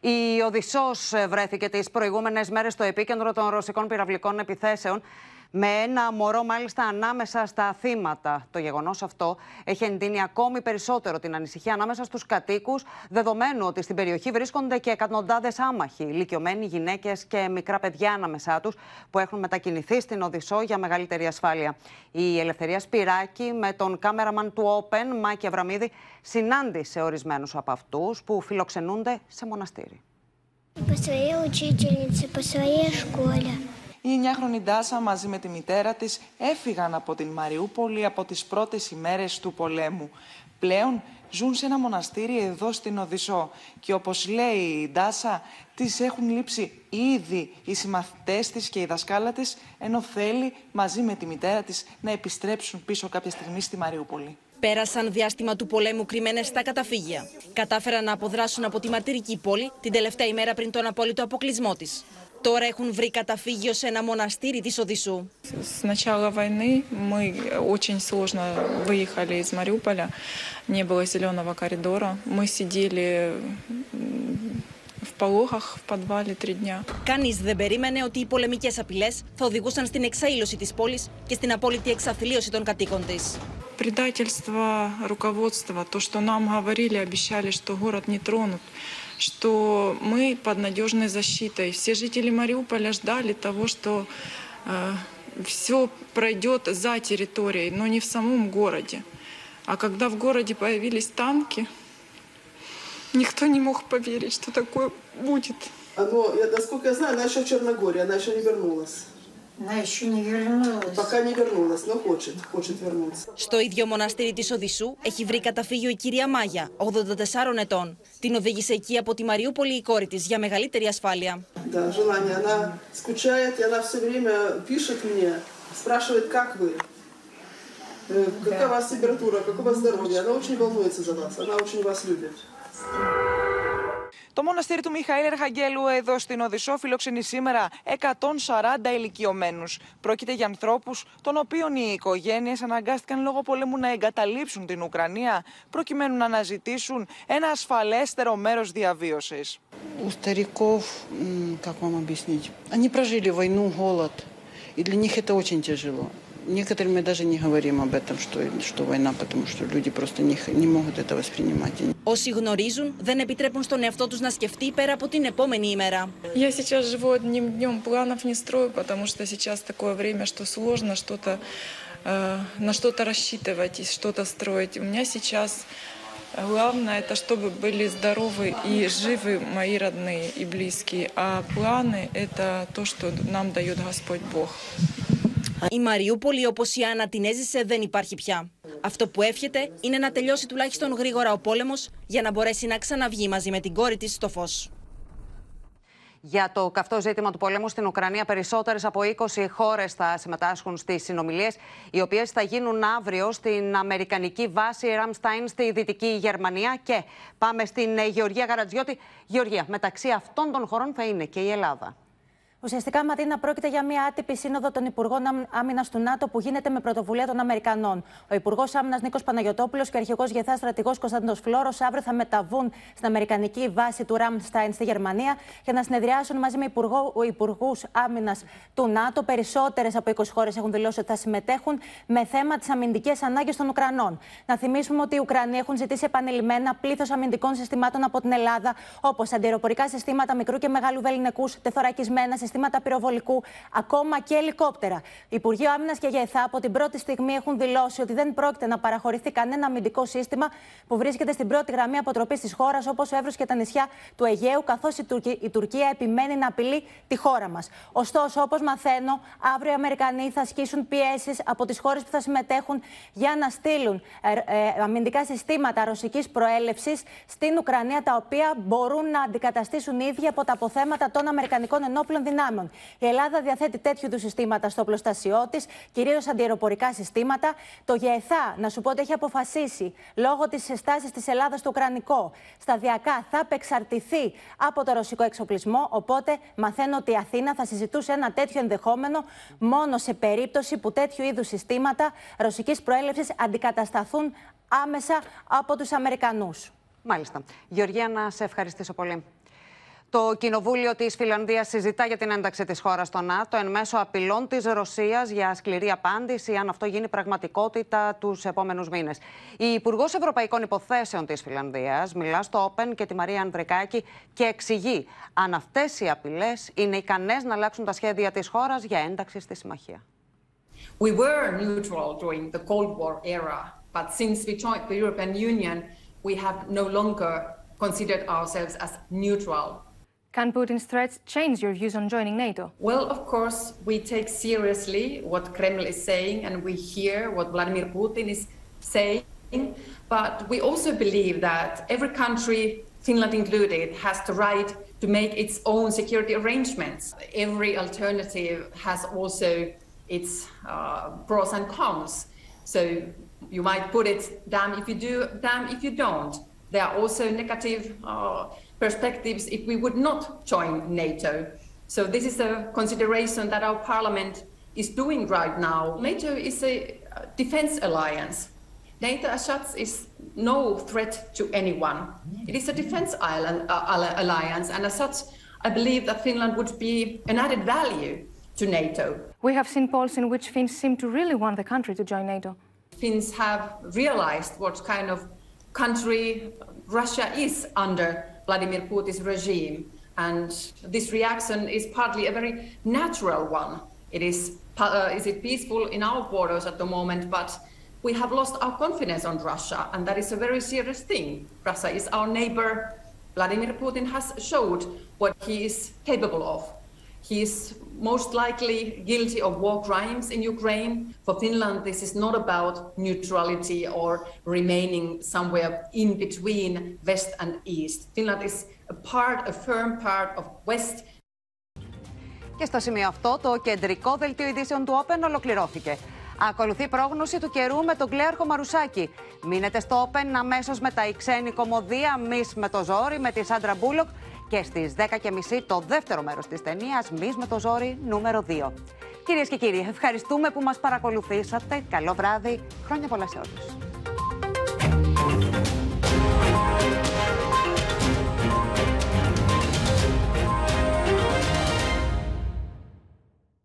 Η Οδυσσός βρέθηκε τις προηγούμενες μέρες στο επίκεντρο των ρωσικών πυραυλικών επιθέσεων, με ένα μωρό μάλιστα ανάμεσα στα θύματα. Το γεγονός αυτό έχει εντείνει ακόμη περισσότερο την ανησυχία ανάμεσα στους κατοίκους, δεδομένου ότι στην περιοχή βρίσκονται και εκατοντάδες άμαχοι, ηλικιωμένοι, γυναίκες και μικρά παιδιά ανάμεσά τους, που έχουν μετακινηθεί στην Οδυσσό για μεγαλύτερη ασφάλεια. Η Ελευθερία Σπυράκη με τον κάμεραμαν του Open, Μάκη Αβραμίδη, συνάντησε ορισμένους από αυτούς που φιλοξενούνται σε μοναστήρι. Η 9χρονη Ντάσα μαζί με τη μητέρα της έφυγαν από την Μαριούπολη από τις πρώτες ημέρες του πολέμου. Πλέον ζουν σε ένα μοναστήρι εδώ στην Οδυσσό και, όπως λέει η Ντάσα, της έχουν λείψει ήδη οι συμμαθητές της και η δασκάλα της, ενώ θέλει μαζί με τη μητέρα της να επιστρέψουν πίσω κάποια στιγμή στη Μαριούπολη. Πέρασαν διάστημα του πολέμου κρυμμένες στα καταφύγια. Κατάφεραν να αποδράσουν από τη μαρτυρική πόλη την τελευταία ημέρα πριν τον απόλυτο αποκλεισμό της. Τώρα έχουν βρει καταφύγιο σε ένα μοναστήρι της Οδυσσού. Κανείς δεν περίμενε ότι οι πολεμικές απειλές θα οδηγούσαν στην εξαήλωση της πόλης και στην απόλυτη εξαθλίωση των κατοίκων της. Предательство руководства, то, что нам говорили, обещали, что город не тронут, что мы под надежной защитой. Все жители Мариуполя ждали того, что все пройдет за территорией, но не в самом городе. А когда в городе появились танки, никто не мог поверить, что такое будет. Оно, я, насколько я знаю, она еще в Черногории, она еще не вернулась. Στο ίδιο μοναστήρι της Οδυσσού έχει βρει καταφύγιο η κυρία Μάγια, 84 ετών. Την οδήγησε εκεί από τη Μαριούπολη η κόρη της για μεγαλύτερη ασφάλεια. Το μοναστήρι του Μιχαήλ Αρχαγγέλου εδώ στην Οδυσσό φιλοξενεί σήμερα 140 ηλικιωμένους. Πρόκειται για ανθρώπους των οποίων οι οικογένειες αναγκάστηκαν λόγω πολέμου να εγκαταλείψουν την Ουκρανία, προκειμένου να αναζητήσουν ένα ασφαλέστερο μέρος διαβίωσης. У стариков, как вам объяснить, они прожили войну, голод, и для них это очень тяжело. Некоторые мы даже не говорим об этом, что война, потому что люди просто не могут это воспринимать. Όσοι γνωρίζουν δεν επιτρέπουν στον εαυτό τους να σκεφτεί πέρα από την επόμενη ημέρα. Я сейчас живу одним днем, планов не строю, потому что сейчас такое время, что сложно что-то на что-то рассчитывать и что-то строить. У меня сейчас главное это чтобы были здоровы и живы мои родные и близкие, а планы это то, что нам даёт Господь Бог. Η Μαριούπολη, όπως η Άννα την έζησε, δεν υπάρχει πια. Αυτό που εύχεται είναι να τελειώσει τουλάχιστον γρήγορα ο πόλεμος, για να μπορέσει να ξαναβγεί μαζί με την κόρη της στο φως. Για το καυτό ζήτημα του πολέμου στην Ουκρανία, περισσότερες από 20 χώρες θα συμμετάσχουν στις συνομιλίες, οι οποίες θα γίνουν αύριο στην αμερικανική βάση Ramstein στη Δυτική Γερμανία. Και πάμε στην Γεωργία Γαρατζιώτη. Γεωργία, μεταξύ αυτών των χωρών θα είναι και η Ελλάδα. Ουσιαστικά, Ματίνα, πρόκειται για μια άτυπη σύνοδο των Υπουργών Άμυνας του ΝΑΤΟ που γίνεται με πρωτοβουλία των Αμερικανών. Ο Υπουργός Άμυνας Νίκος Παναγιωτόπουλος και ο Αρχηγός Γεθά Στρατηγός Κωνσταντίνος Φλώρος αύριο θα μεταβούν στην Αμερικανική βάση του Ramstein στη Γερμανία για να συνεδριάσουν μαζί με Υπουργούς Άμυνας του ΝΑΤΟ. Περισσότερες από 20 χώρες έχουν δηλώσει ότι θα συμμετέχουν με θέμα τις αμυντικές ανάγκες των Ουκρανών. Να θυμίσουμε ότι οι Ουκρανοί έχουν ζητήσει επανειλημμένα πλήθος αμυντικών συστημάτων από την Ελλάδα, όπως αντιεροπορικά συστήματα μικρού και μεγάλου βεληνικούς, τεθωρακισμένα συστήματα πυροβολικού, ακόμα και ελικόπτερα. Υπουργείο Άμυνας και ΓΕΘΑ από την πρώτη στιγμή έχουν δηλώσει ότι δεν πρόκειται να παραχωρηθεί κανένα αμυντικό σύστημα που βρίσκεται στην πρώτη γραμμή αποτροπής της χώρας, όπως ο Εύρος και τα νησιά του Αιγαίου, καθώς η Τουρκία επιμένει να απειλεί τη χώρα μας. Ωστόσο, όπως μαθαίνω, αύριο οι Αμερικανοί θα ασκήσουν πιέσεις από τις χώρες που θα συμμετέχουν για να στείλουν αμυντικά συστήματα ρωσικής προέλευσης στην Ουκρανία, τα οποία μπορούν να αντικαταστήσουν οι ίδιοι από τα αποθέματα των Αμερικανικών ενόπλων δυνάμεων. Η Ελλάδα διαθέτει τέτοιου είδους συστήματα στο οπλοστασιό της, κυρίως αντιεροπορικά συστήματα. Το ΓΕΘΑ, να σου πω ότι έχει αποφασίσει, λόγω της συστάσης της Ελλάδας στο ουκρανικό, σταδιακά θα απεξαρτηθεί από το ρωσικό εξοπλισμό. Οπότε μαθαίνω ότι η Αθήνα θα συζητούσε ένα τέτοιο ενδεχόμενο μόνο σε περίπτωση που τέτοιου είδους συστήματα ρωσικής προέλευσης αντικατασταθούν άμεσα από τους Αμερικανούς. Μάλιστα. Γεωργία, να σε ευχαριστήσω πολύ. Το Κοινοβούλιο της Φινλανδίας συζητά για την ένταξη της χώρας στο ΝΑΤΟ εν μέσω απειλών της Ρωσίας για σκληρή απάντηση, αν αυτό γίνει πραγματικότητα τους επόμενους μήνες. Η Υπουργός Ευρωπαϊκών Υποθέσεων της Φινλανδίας μιλά στο Open και τη Μαρία Ανδρικάκη και εξηγεί αν αυτές οι απειλές είναι ικανές να αλλάξουν τα σχέδια της χώρας για ένταξη στη συμμαχία. We were neutral during the Cold War era, but since we joined the European Union, we have no longer considered ourselves as neutral. Can Putin's threats change your views on joining NATO? Well, of course, we take seriously what Kremlin is saying and we hear what Vladimir Putin is saying. But we also believe that every country, Finland included, has the right to make its own security arrangements. Every alternative has also its pros and cons. So you might put it, damn if you do, damn if you don't. There are also negative perspectives if we would not join NATO. So this is a consideration that our parliament is doing right now. NATO is a defense alliance. NATO as such is no threat to anyone. It is a defense alliance, and as such, I believe that Finland would be an added value to NATO. We have seen polls in which Finns seem to really want the country to join NATO. Finns have realized what kind of country Russia is under Vladimir Putin's regime, and this reaction is partly a very natural one. It is it peaceful in our borders at the moment, but we have lost our confidence on Russia, and that is a very serious thing. Russia is our neighbor. Vladimir Putin has showed what he is capable of. He is most likely guilty of war crimes in Ukraine. For Finland, this is not about neutrality or remaining somewhere in between West and East. Finland is a part, a firm part of West. Και στο σημείο αυτό, το κεντρικό δελτίο ειδήσεων του Open ολοκληρώθηκε. Ακολουθεί πρόγνωση του καιρού με τον Κλέαρχο Μαρουσάκη. Μείνετε στο Open αμέσως με τα η ξένη κομμωδία Μις με το ζόρι με τη Σάντρα Μπούλοκ και στις 10:30 το δεύτερο μέρος της ταινίας Μις με το ζόρι νούμερο 2. Κυρίες και κύριοι, ευχαριστούμε που μας παρακολουθήσατε. Καλό βράδυ. Χρόνια πολλά σε όλους.